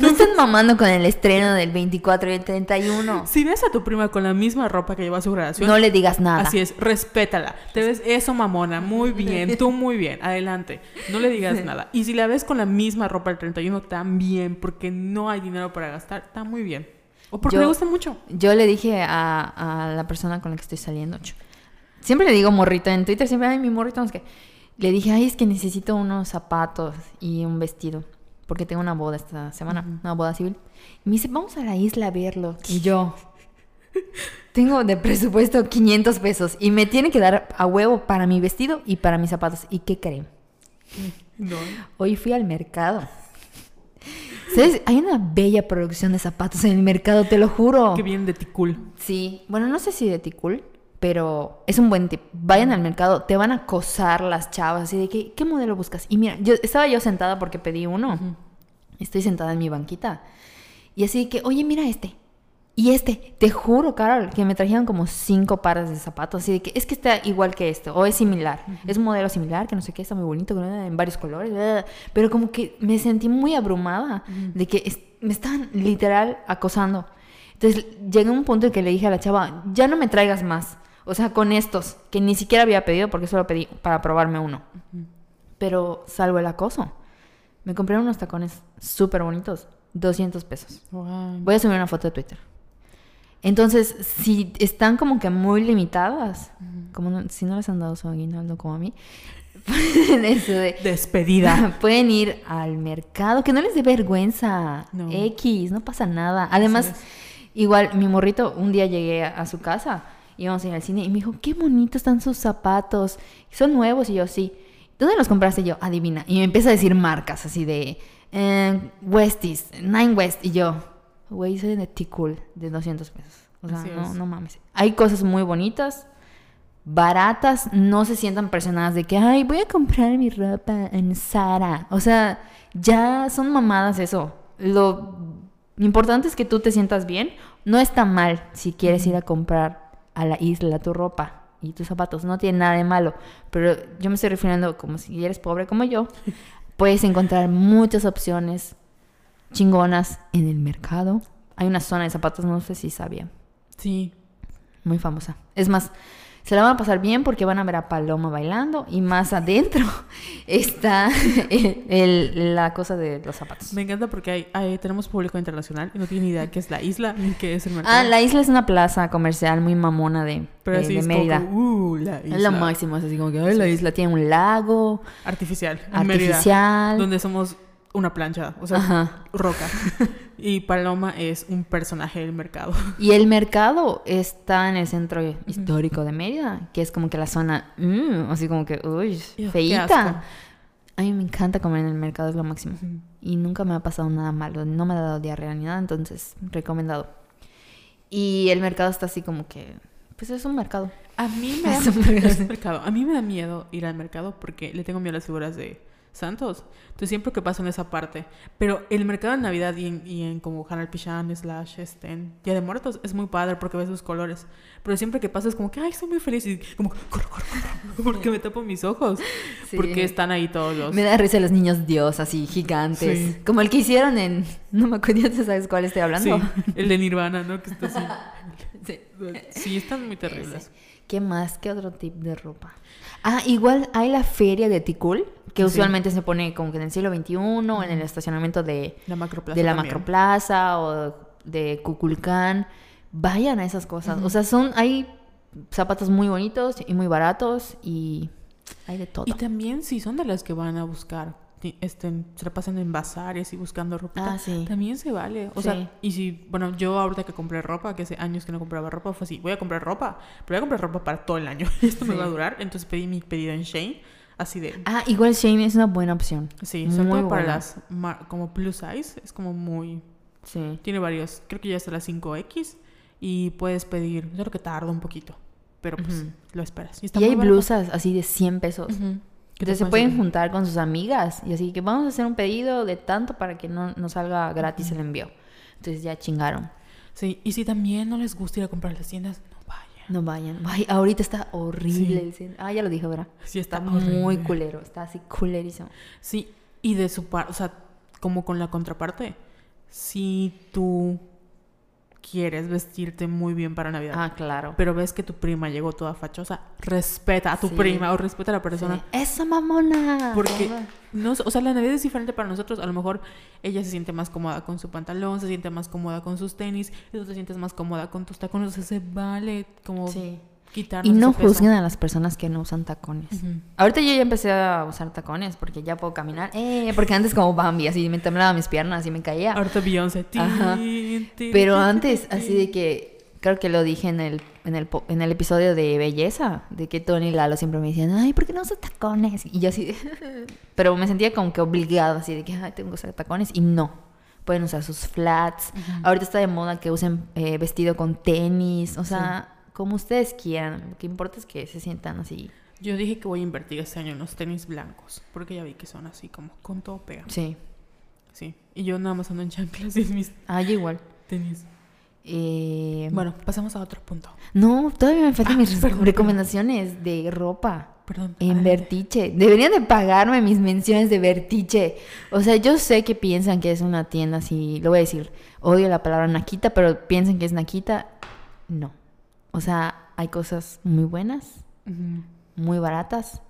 No estén mamando con el estreno del 24 y el 31. Si ves a tu prima con la misma ropa que lleva a su graduación, no le digas nada. Así es, respétala. Te ves eso, mamona, muy bien, tú muy bien, adelante. No le digas nada. Y si la ves con la misma ropa el 31, también, porque no hay dinero para gastar, está muy bien. O porque le gusta mucho. Yo le dije a la persona con la que estoy saliendo, siempre le digo morrito en Twitter, siempre, ay, mi morrito, no sé qué. Le dije, ay, es que necesito unos zapatos y un vestido, porque tengo una boda esta semana, una boda civil. Y me dice, vamos a la isla a verlo. Y yo, tengo de presupuesto 500 pesos y me tiene que dar a huevo para mi vestido y para mis zapatos. ¿Y qué creen? No. Hoy fui al mercado. ¿Sabes? Hay una bella producción de zapatos en el mercado, te lo juro. Que vienen de Ticul. Sí. Bueno, no sé si de Ticul, pero es un buen tip. Vayan al mercado, te van a acosar las chavas así de que, ¿qué modelo buscas? Y mira, estaba yo sentada porque pedí uno. Estoy sentada en mi banquita y así de que, oye, mira este. Te juro, Carol, que me trajeron como 5 pares de zapatos así de que, es que está igual que esto, o es similar, es un modelo similar, que no sé qué, está muy bonito, en varios colores, pero como que me sentí muy abrumada de que me estaban literal acosando. Entonces llegué a un punto en que le dije a la chava, ya no me traigas más. O sea, con estos, que ni siquiera había pedido porque solo pedí para probarme uno. Pero salvo el acoso, me compré unos tacones súper bonitos, 200 pesos. Wow. Voy a subir una foto de Twitter. Entonces, si están como que muy limitadas, como no, si no les han dado su aguinaldo como a mí, eso de despedida. Pueden ir al mercado, que no les dé vergüenza. No. No pasa nada. Además, igual, mi morrito, un día llegué a su casa, íbamos a ir al cine y me dijo, qué bonitos están sus zapatos, son nuevos. Y yo, sí. ¿Dónde los compraste? Y yo, adivina. Y me empieza a decir marcas así de Westies, Nine West. Y yo, güey, soy de Ticul, de 200 pesos. O sea, no mames. Hay cosas muy bonitas, baratas. No se sientan presionadas de que, ay, voy a comprar mi ropa en Zara. O sea, ya son mamadas eso. Lo importante es que tú te sientas bien. No está mal si quieres ir a comprar a la isla tu ropa y tus zapatos, no tiene nada de malo, pero yo me estoy refiriendo como si eres pobre como yo, puedes encontrar muchas opciones chingonas en el mercado. Hay una zona de zapatos, no sé si sabía. Sí. Muy famosa. Es más, se la van a pasar bien porque van a ver a Paloma bailando y más adentro está la cosa de los zapatos. Me encanta porque tenemos público internacional y no tiene ni idea qué es la isla ni qué es el mercado. Ah, la isla es una plaza comercial muy mamona de Mérida. Como, la isla. Es lo máximo, es así como que la isla tiene un lago. Artificial. Mérida, donde somos una plancha, o sea, ajá, roca. Y Paloma es un personaje del mercado. Y el mercado está en el centro histórico de Mérida, que es como que la zona, así como que, uy, feíta. A mí me encanta comer en el mercado, es lo máximo. Y nunca me ha pasado nada malo, no me ha dado diarrea ni nada, entonces, recomendado. Y el mercado está así como que, pues es un mercado. A mí me da miedo ir al mercado porque le tengo miedo a las figuras de santos. Entonces siempre que paso en esa parte. Pero el mercado de Navidad y en como Hanal Pichán, /, Día de Muertos, es muy padre porque ves los colores. Pero siempre que paso es como que, ay, estoy muy feliz. Y como, corro, porque me tapo mis ojos. Sí. Porque están ahí todos los... Me da risa los niños Dios, así, gigantes. Sí. Como el que hicieron en... No me acuerdo, ¿sabes cuál estoy hablando? Sí, el de Nirvana, ¿no? Que está así. Sí. Sí, están muy terribles. Sí. ¿Qué más? ¿Qué otro tip de ropa? Ah, igual hay la feria de Ticul, que usualmente se pone como que en el siglo XXI, en el estacionamiento de la macroplaza o de Cuculcán. Vayan a esas cosas. O sea, hay zapatos muy bonitos y muy baratos y hay de todo. Y también si son de las que van a buscar, se la pasan en bazares y buscando ropa, también se vale, o sea, y si, bueno, yo ahorita que compré ropa, que hace años que no compraba ropa, fue así, voy a comprar ropa, pero voy a comprar ropa para todo el año, esto me va a durar, entonces pedí mi pedido en Shein, así de... Ah, igual Shein es una buena opción. Sí, muy sobre todo para las, como plus size, es como muy... Sí. Tiene varios, creo que ya está la 5X, y puedes pedir, yo creo que tarda un poquito, pero pues lo esperas. Y hay blusas así de $100. Entonces se pueden juntar con sus amigas y así que vamos a hacer un pedido de tanto para que no salga gratis el envío. Entonces ya chingaron. Sí, y si también no les gusta ir a comprar las tiendas, no vayan. Ay, ahorita está horrible el centro. Ah, ya lo dije, ¿verdad? Sí, está horrible. Muy culero, está así culerísimo. Sí, y de su parte, o sea, como con la contraparte, si tú quieres vestirte muy bien para Navidad. Ah, claro. Pero ves que tu prima llegó toda fachosa. Respeta a tu prima o respeta a la persona. Sí. ¡Esa mamona! Porque, o sea, la Navidad es diferente para nosotros. A lo mejor ella se siente más cómoda con su pantalón, se siente más cómoda con sus tenis, y tú te sientes más cómoda con tus tacones. O sea, se vale como quitarnos. Y no juzguen a las personas que no usan tacones. Ahorita yo ya empecé a usar tacones porque ya puedo caminar. Porque antes como Bambi, así me temblaba mis piernas y me caía. Ahorita Beyoncé. Pero antes, así de que, creo que lo dije en el episodio de belleza, de que Tony y Lalo siempre me decían, ay, ¿por qué no usas tacones? Y yo así de... Pero me sentía como que obligado, así de que, ay, tengo que usar tacones. Y no. Pueden usar sus flats. Ahorita está de moda que usen vestido con tenis. O sea... Como ustedes quieran, lo que importa es que se sientan así. Yo dije que voy a invertir este año en los tenis blancos, porque ya vi que son así como con todo pega. Sí. Sí, y yo nada más ando en chanclas y mis igual. Tenis. Bueno, pasamos a otro punto. No, todavía me faltan mis recomendaciones de ropa. Perdón. En Vertiche. Deberían de pagarme mis menciones de Vertiche. O sea, yo sé que piensan que es una tienda así, lo voy a decir, odio la palabra naquita, pero piensan que es naquita. No. O sea, hay cosas muy buenas, muy baratas.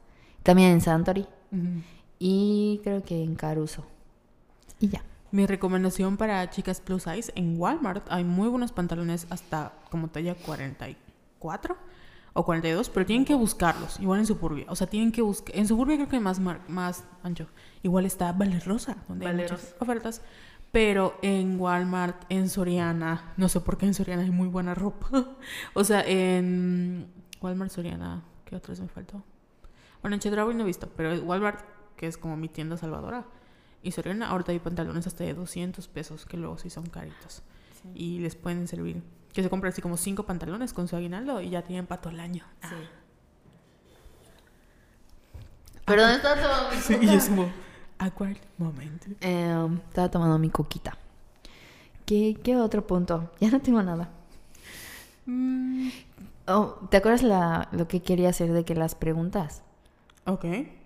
También en Santori. Y creo que en Caruso. Y ya. Mi recomendación para chicas plus size, en Walmart hay muy buenos pantalones hasta como talla 44 o 42, pero tienen que buscarlos. Igual en Suburbia. O sea, tienen que buscar. En Suburbia creo que hay más ancho. Igual está Valerosa, donde hay muchas ofertas. Pero en Walmart, en Soriana, no sé por qué en Soriana hay muy buena ropa. O sea, en Walmart, Soriana, ¿qué otras me faltó? Bueno, en Chedraui no he visto, pero Walmart, que es como mi tienda salvadora, y Soriana, ahorita hay pantalones hasta de $200, que luego sí son caritos. Sí. Y les pueden servir. Que se compran así como 5 pantalones con su aguinaldo y ya tienen para todo el año. Sí. Perdón, está todo. Sí, y es como... Awkward moment. Estaba tomando mi coquita. ¿Qué otro punto? Ya no tengo nada. ¿Te acuerdas lo que quería hacer de que las preguntas? Ok.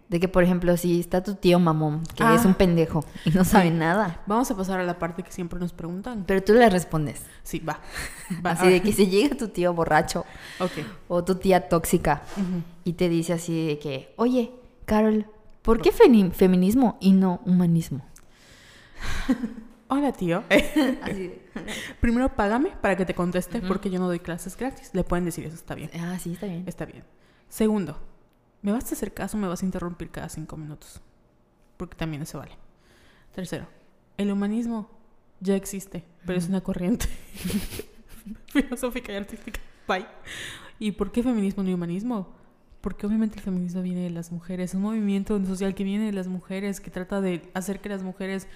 De que, por ejemplo, si está tu tío mamón, que es un pendejo y no sabe nada. Vamos a pasar a la parte que siempre nos preguntan. Pero tú le respondes. Sí, va. Así de que si llega tu tío borracho o tu tía tóxica y te dice así de que, oye, Carol, ¿por qué feminismo y no humanismo? Hola, tío. Primero págame para que te conteste porque yo no doy clases gratis. Le pueden decir eso, está bien. Ah, sí, está bien. Está bien. Segundo, ¿me vas a hacer caso o me vas a interrumpir cada 5 minutos? Porque también eso vale. Tercero, el humanismo ya existe, pero es una corriente filosófica y artística. Bye. ¿Y por qué feminismo y humanismo? Porque obviamente el feminismo viene de las mujeres, es un movimiento social que viene de las mujeres, que trata de hacer que las mujeres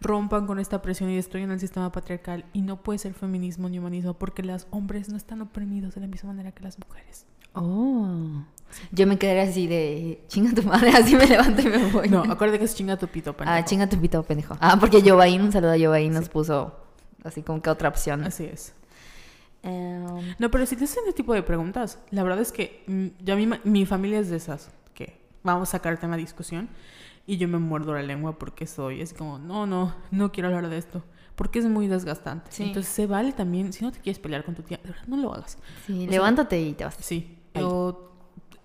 rompan con esta presión y destruyan el sistema patriarcal. Y no puede ser feminismo ni humanismo porque los hombres no están oprimidos de la misma manera que las mujeres. Oh, sí. Yo me quedaré así de chinga tu madre, así me levanto y me voy. No, acuérdate que es chinga tu pito, pendejo. Ah, chinga tu pito, pendejo. Ah, porque Yovain, un saludo a Yovain, nos puso así como que otra opción. Así es. No, pero si te hacen ese tipo de preguntas, la verdad es que ya mi familia es de esas que vamos a sacar tema de discusión y yo me muerdo la lengua porque soy es como, no quiero hablar de esto porque es muy desgastante. Sí. Entonces se vale también, si no te quieres pelear con tu tía, de verdad no lo hagas. Sí, o levántate sea, y te vas. Sí.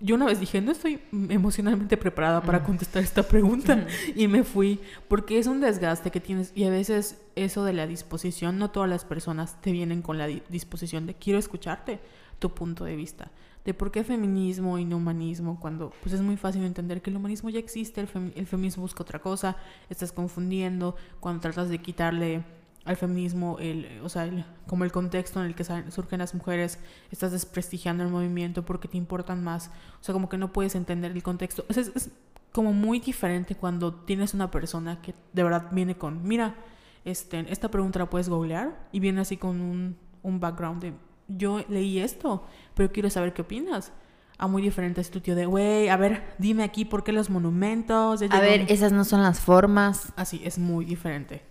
Yo una vez dije, no estoy emocionalmente preparada para contestar esta pregunta y me fui porque es un desgaste que tienes y a veces eso de la disposición, no todas las personas te vienen con la disposición de quiero escucharte tu punto de vista. De por qué feminismo y no humanismo, cuando pues es muy fácil entender que el humanismo ya existe, el feminismo busca otra cosa, estás confundiendo cuando tratas de quitarle al feminismo como el contexto en el que surgen las mujeres, estás desprestigiando el movimiento porque te importan más, o sea, como que no puedes entender el contexto. Es como muy diferente cuando tienes una persona que de verdad viene con, mira, esta pregunta la puedes googlear y viene así con un background de yo leí esto, pero quiero saber qué opinas. Ah, muy diferente es tu tío de, güey, a ver, dime aquí por qué los monumentos. A ver, esas no son las formas. Así, es muy diferente.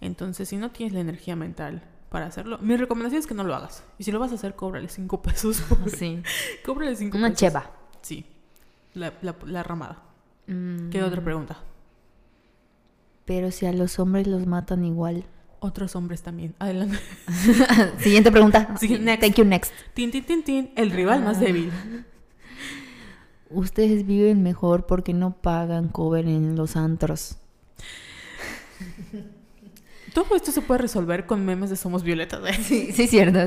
Entonces, si no tienes la energía mental para hacerlo, mi recomendación es que no lo hagas. Y si lo vas a hacer, cóbrale 5 pesos. Sí. Cóbrale 5 pesos. Una cheva. Sí. La ramada. ¿Qué otra pregunta? Pero si a los hombres los matan igual... Otros hombres también. Adelante. Siguiente pregunta. Next. Thank you, next. Tin, tin, tin, tin. El rival más débil. Ustedes viven mejor porque no pagan cover en los antros. Todo esto se puede resolver con memes de Somos Violetas. Sí, cierto.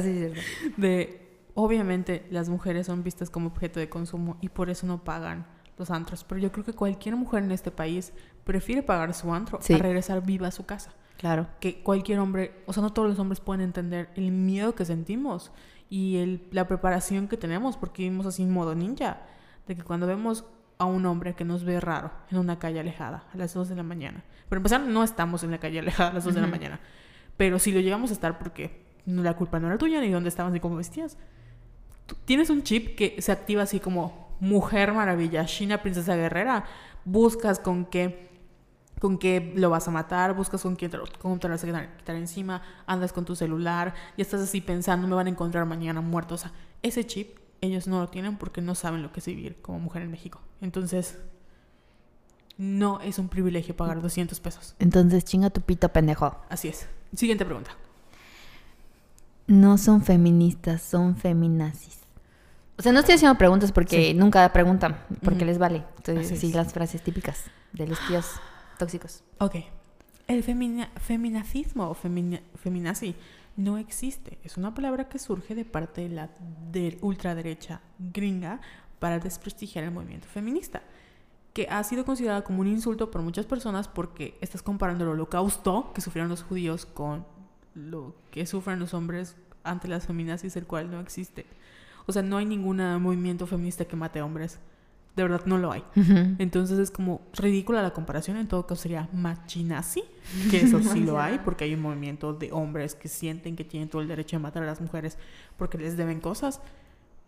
De, obviamente, las mujeres son vistas como objeto de consumo y por eso no pagan los antros. Pero yo creo que cualquier mujer en este país prefiere pagar su antro a regresar viva a su casa. Claro. Que cualquier hombre, o sea, no todos los hombres pueden entender el miedo que sentimos y la preparación que tenemos porque vivimos así en modo ninja, de que cuando vemos a un hombre que nos ve raro en una calle alejada a las 2 de la mañana, pero empezar no estamos en la calle alejada a las 2 de la mañana, pero si lo llegamos a estar porque la culpa no era tuya ni dónde estabas ni cómo vestías, tienes un chip que se activa así como Mujer Maravilla, China, Princesa Guerrera, buscas con qué lo vas a matar, buscas con quién te lo vas a quitar encima, andas con tu celular y estás así pensando, me van a encontrar mañana muerto. O sea, ese chip ellos no lo tienen porque no saben lo que es vivir como mujer en México. Entonces, no es un privilegio pagar 200 pesos. Entonces, chinga tu pito, pendejo. Así es. Siguiente pregunta. No son feministas, son feminazis. O sea, no estoy haciendo preguntas porque nunca preguntan, porque les vale. Entonces, así las frases típicas de los tíos tóxicos. Ok. El feminazismo o feminazi no existe. Es una palabra que surge de parte de la ultraderecha gringa para desprestigiar el movimiento feminista, que ha sido considerada como un insulto por muchas personas porque estás comparando el holocausto que sufrieron los judíos con lo que sufren los hombres ante las feminazis, el cual no existe. O sea, no hay ningún movimiento feminista que mate hombres. De verdad, no lo hay. Entonces es como ridícula la comparación. En todo caso sería machinazi, que eso sí lo hay, porque hay un movimiento de hombres que sienten que tienen todo el derecho de matar a las mujeres porque les deben cosas,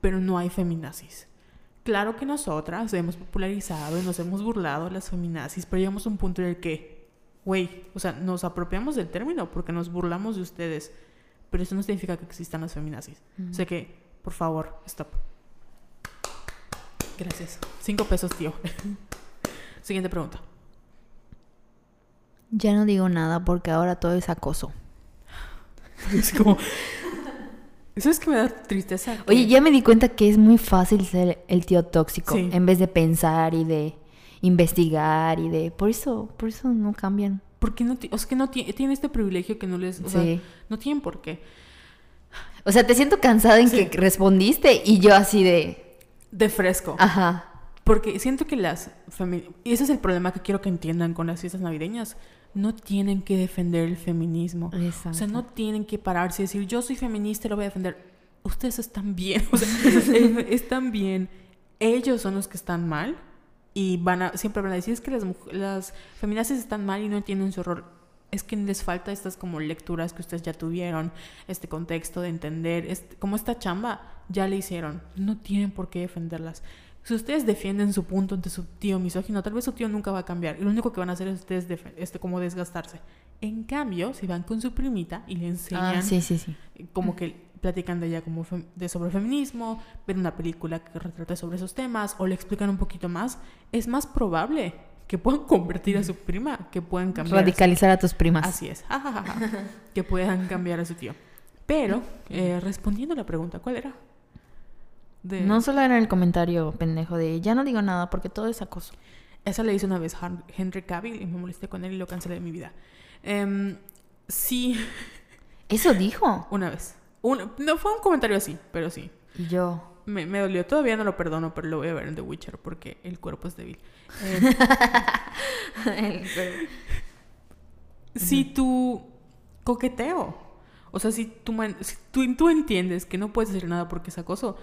pero no hay feminazis. Claro que nosotras hemos popularizado y nos hemos burlado de las feminazis, pero llegamos a un punto en el que, güey, o sea, nos apropiamos del término porque nos burlamos de ustedes, pero eso no significa que existan las feminazis. O sea que, por favor, stop. Gracias. 5 pesos, tío. Siguiente pregunta. Ya no digo nada porque ahora todo es acoso. Es como... Eso es que me da tristeza. Oye, ya me di cuenta que es muy fácil ser el tío tóxico. Sí. En vez de pensar y de investigar y de... Por eso no cambian. Porque no... O sea, que no tiene este privilegio que no les... O sea, no tienen por qué. O sea, te siento cansada en que respondiste y yo así de... De fresco. Ajá. Porque siento que las familias, y ese es el problema que quiero que entiendan con las fiestas navideñas, no tienen que defender el feminismo. Exacto. O sea, no tienen que pararse y decir, yo soy feminista y lo voy a defender. Ustedes están bien, o sea, están bien. Ellos son los que están mal y siempre van a decir, es que las feministas están mal y no entienden su rol. Es que les falta estas como lecturas que ustedes ya tuvieron, este contexto de entender, como esta chamba ya le hicieron. No tienen por qué defenderlas. Si ustedes defienden su punto ante su tío misógino, tal vez su tío nunca va a cambiar. Y lo único que van a hacer es ustedes como desgastarse. En cambio, si van con su primita y le enseñan, como que platican de ella como sobre feminismo, ven una película que retrata sobre esos temas o le explican un poquito más, es más probable que puedan convertir a su prima, que puedan cambiar. Radicalizar a tus primas. Así es. Que puedan cambiar a su tío. Pero, respondiendo a la pregunta, ¿cuál era? No solo era el comentario pendejo de ya no digo nada porque todo es acoso. Eso le hice una vez a Henry Cavill y me molesté con él y lo cancelé de mi vida. Sí. ¿Eso dijo? Una vez. No fue un comentario así, pero sí. Y yo... Me dolió. Todavía no lo perdono, pero lo voy a ver en The Witcher porque el cuerpo es débil. Si tu coqueteo, o sea, si tú entiendes que no puedes hacer nada porque es acoso,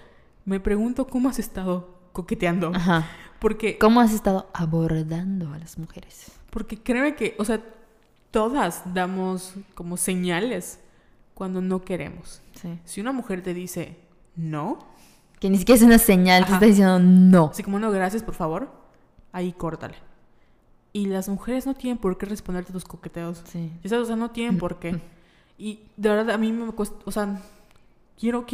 me pregunto cómo has estado coqueteando. Ajá. Porque ¿cómo has estado abordando a las mujeres? Porque créeme que, o sea, todas damos como señales cuando no queremos. Sí. Si una mujer te dice no, que ni siquiera es una señal, te está diciendo no. Así como, no, gracias, por favor, ahí córtale. Y las mujeres no tienen por qué responderte tus coqueteos. Sí. O sea, no tienen por qué. Y de verdad, a mí me cuesta, o sea, quiero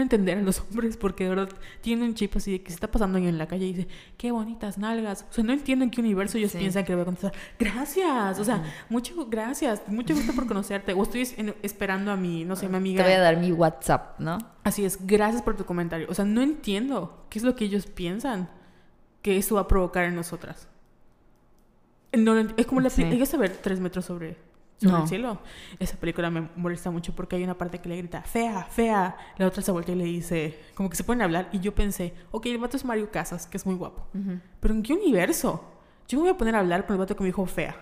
entender a los hombres porque de verdad tienen un chip así de que se está pasando en la calle y dice, qué bonitas nalgas. O sea, no entiendo en qué universo ellos piensan que le voy a contestar, gracias, o sea, mucho gracias, mucho gusto por conocerte. O estoy esperando a mi, no sé, mi amiga. Te voy a dar mi WhatsApp, ¿no? Así es, gracias por tu comentario. O sea, no entiendo qué es lo que ellos piensan que eso va a provocar en nosotras. No, es como la llegas a ver 3 metros sobre el cielo. Esa película me molesta mucho porque hay una parte que le grita fea, fea, la otra se voltea y le dice, como que se ponen a hablar, y yo pensé, ok, el vato es Mario Casas, que es muy guapo, pero ¿en qué universo yo me voy a poner a hablar con el vato que me dijo fea?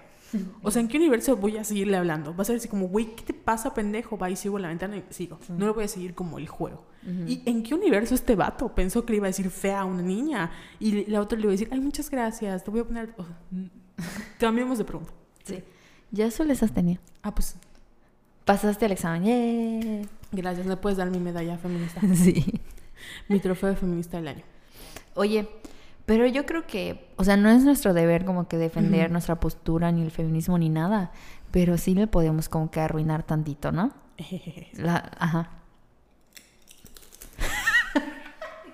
O sea, ¿en qué universo voy a seguirle hablando? Vas a decir como, güey, ¿qué te pasa, pendejo? Va y sigo la ventana y sigo. No lo voy a seguir como el juego. ¿Y en qué universo este vato pensó que le iba a decir fea a una niña? Y la otra le iba a decir, ay, muchas gracias, te voy a poner... Cambiamos de pregunta. Sí. ¿Ya eso les has tenido? Ah, pues pasaste el examen. ¡Yay! Gracias, le puedes dar mi medalla feminista. Sí. Mi trofeo de feminista del año. Oye, pero yo creo que, o sea, no es nuestro deber como que defender nuestra postura, ni el feminismo, ni nada, pero sí le podemos como que arruinar tantito, ¿no? ¿Se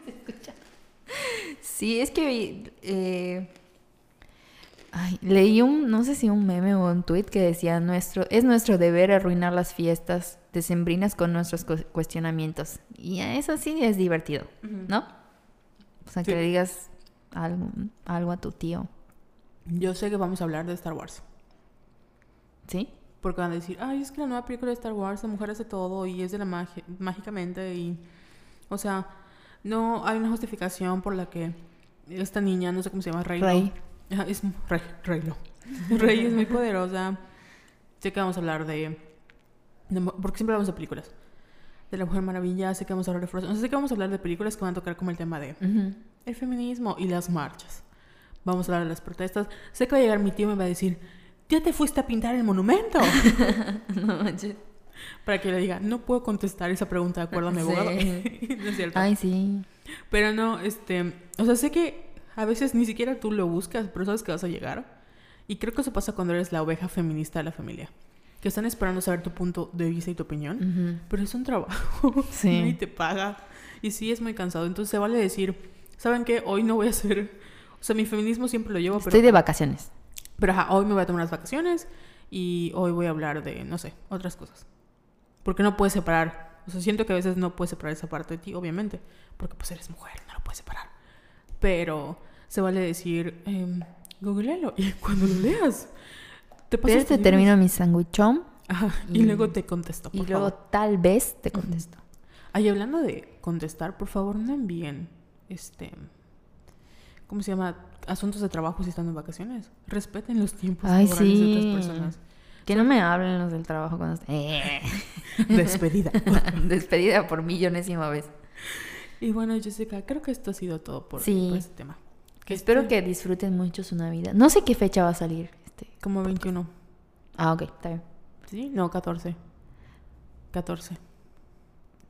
escucha? Sí, es que... Ay, leí no sé si un meme o un tweet que decía, es nuestro deber arruinar las fiestas decembrinas con nuestros cuestionamientos. Y eso sí es divertido, ¿no? O sea, que le digas algo a tu tío. Yo sé que vamos a hablar de Star Wars. ¿Sí? Porque van a decir, ay, es que la nueva película de Star Wars, la mujer hace todo y es de la magia, mágicamente. Y, o sea, no hay una justificación por la que esta niña, no sé cómo se llama, Rey. Es Rey es muy poderosa. Sé que vamos a hablar de porque siempre hablamos de películas. De la Mujer Maravilla, sé que vamos a hablar de Frozen. O sea, sé que vamos a hablar de películas que van a tocar como el tema de el feminismo y las marchas. Vamos a hablar de las protestas. Sé que va a llegar mi tío y me va a decir, ¿ya te fuiste a pintar el monumento? No, yo... Para que le diga, no puedo contestar esa pregunta de acuerdo a mi abogado. No es cierto. Ay, sí. Pero no, o sea, sé que a veces ni siquiera tú lo buscas, pero sabes que vas a llegar. Y creo que eso pasa cuando eres la oveja feminista de la familia. Que están esperando saber tu punto de vista y tu opinión. Pero es un trabajo. Sí. Y te paga. Y sí, es muy cansado. Entonces se vale decir, ¿saben qué? Hoy no voy a hacer... O sea, mi feminismo siempre lo llevo, pero... Estoy de vacaciones. Pero hoy me voy a tomar las vacaciones. Y hoy voy a hablar de, no sé, otras cosas. Porque no puedes separar. O sea, siento que a veces no puedes separar esa parte de ti, obviamente. Porque pues eres mujer, no lo puedes separar. Pero se vale decir, googlealo y cuando lo leas te pasas. Te termino mi sanguichón y luego te contesto, por favor. Y luego tal vez te contesto. Ay, hablando de contestar, por favor no envíen ¿cómo se llama? Asuntos de trabajo si están en vacaciones. Respeten los tiempos laborales de otras personas. Que no me hablen los del trabajo cuando... Despedida. Despedida por millonésima vez. Y bueno, Jessica, creo que esto ha sido todo por este tema. Que espero que disfruten mucho su Navidad. No sé qué fecha va a salir este. Como 21. Ah, ok, está bien. Sí, no, 14. 14.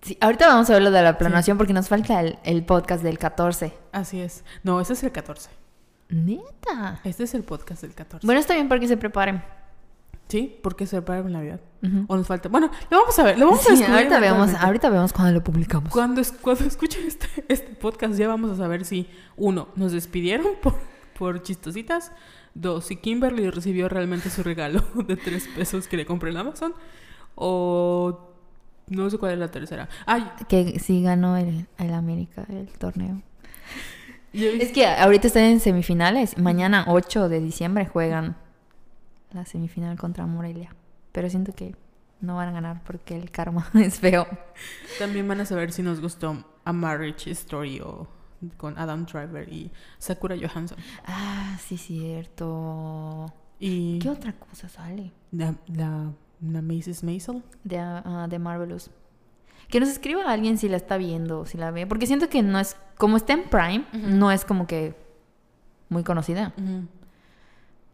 Sí, ahorita vamos a ver lo de la planeación porque nos falta el podcast del 14. Así es. No, ese es el 14. ¿Neta? Este es el podcast del 14. Bueno, está bien porque se preparen. Sí, porque se prepara en Navidad. Uh-huh. O nos falta... Bueno, lo vamos a ver. Lo vamos a descubrir. Ahorita vemos cuando lo publicamos. Cuando escuchen este podcast ya vamos a saber si... Uno, nos despidieron por chistositas. Dos, si Kimberly recibió realmente su regalo de 3 pesos que le compré en Amazon. O... No sé cuál es la tercera. Ay. Que sí ganó el América el torneo. Es que ahorita están en semifinales. Mañana 8 de diciembre juegan... la semifinal contra Morelia. Pero siento que no van a ganar porque el karma es feo. También van a saber si nos gustó A Marriage Story o con Adam Driver y Sakura Johansson. Ah, sí, cierto. ¿Y qué otra cosa sale? La Mrs. Maisel. De Marvelous. Que nos escriba a alguien si la está viendo o si la ve. Porque siento que no es... Como está en Prime, uh-huh, no es como que muy conocida. Uh-huh.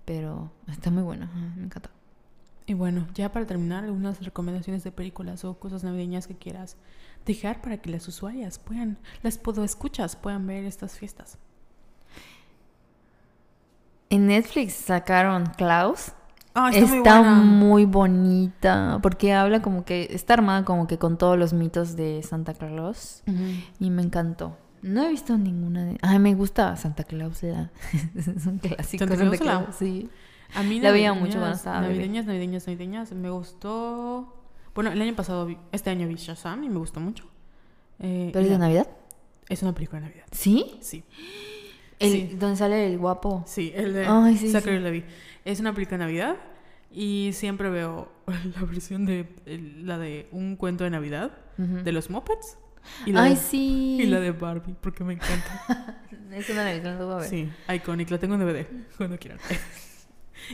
Pero está muy buena, me encanta. Y bueno, ya para terminar, algunas recomendaciones de películas o cosas navideñas que quieras dejar para que las usuarias puedan, las podescuchas puedan ver estas fiestas. En Netflix sacaron Klaus. Oh, está muy bonita porque habla como que, está armada como que con todos los mitos de Santa Claus, uh-huh, y me encantó. No he visto ninguna de... Ay, me gusta Santa Claus. Es un clásico. Santa Claus, sí. A mí la veía mucho cuando estaba Navideñas. Me gustó... Bueno, este año vi Shazam y me gustó mucho. ¿Pero es de Navidad? Es una película de Navidad. ¿Sí? Sí. ¿Dónde sale el guapo? Sí, el de... Ay, sí, Zachary Levi. Es una película de Navidad y siempre veo la versión de... La de Un Cuento de Navidad, uh-huh, de los Muppets. Y la de Barbie, porque me encanta. Es una de las ver. Sí, Iconic, la tengo en DVD, cuando quieran.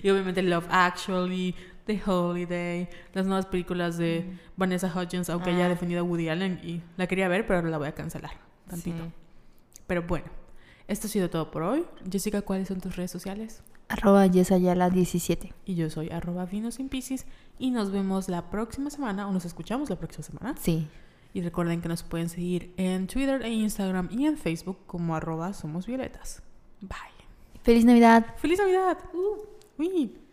Y obviamente Love Actually, The Holiday, las nuevas películas de Vanessa Hudgens, aunque ella ha defendido a Woody Allen y la quería ver, pero ahora la voy a cancelar tantito. Sí. Pero bueno, esto ha sido todo por hoy. Jessica, ¿cuáles son tus redes sociales? @YesAyala17. Y yo soy @VinosinPisis. Y nos vemos la próxima semana, o nos escuchamos la próxima semana. Sí. Y recuerden que nos pueden seguir en Twitter, en Instagram y en Facebook como @SomosVioletas. Bye. ¡Feliz Navidad! ¡Feliz Navidad! ¡Uy!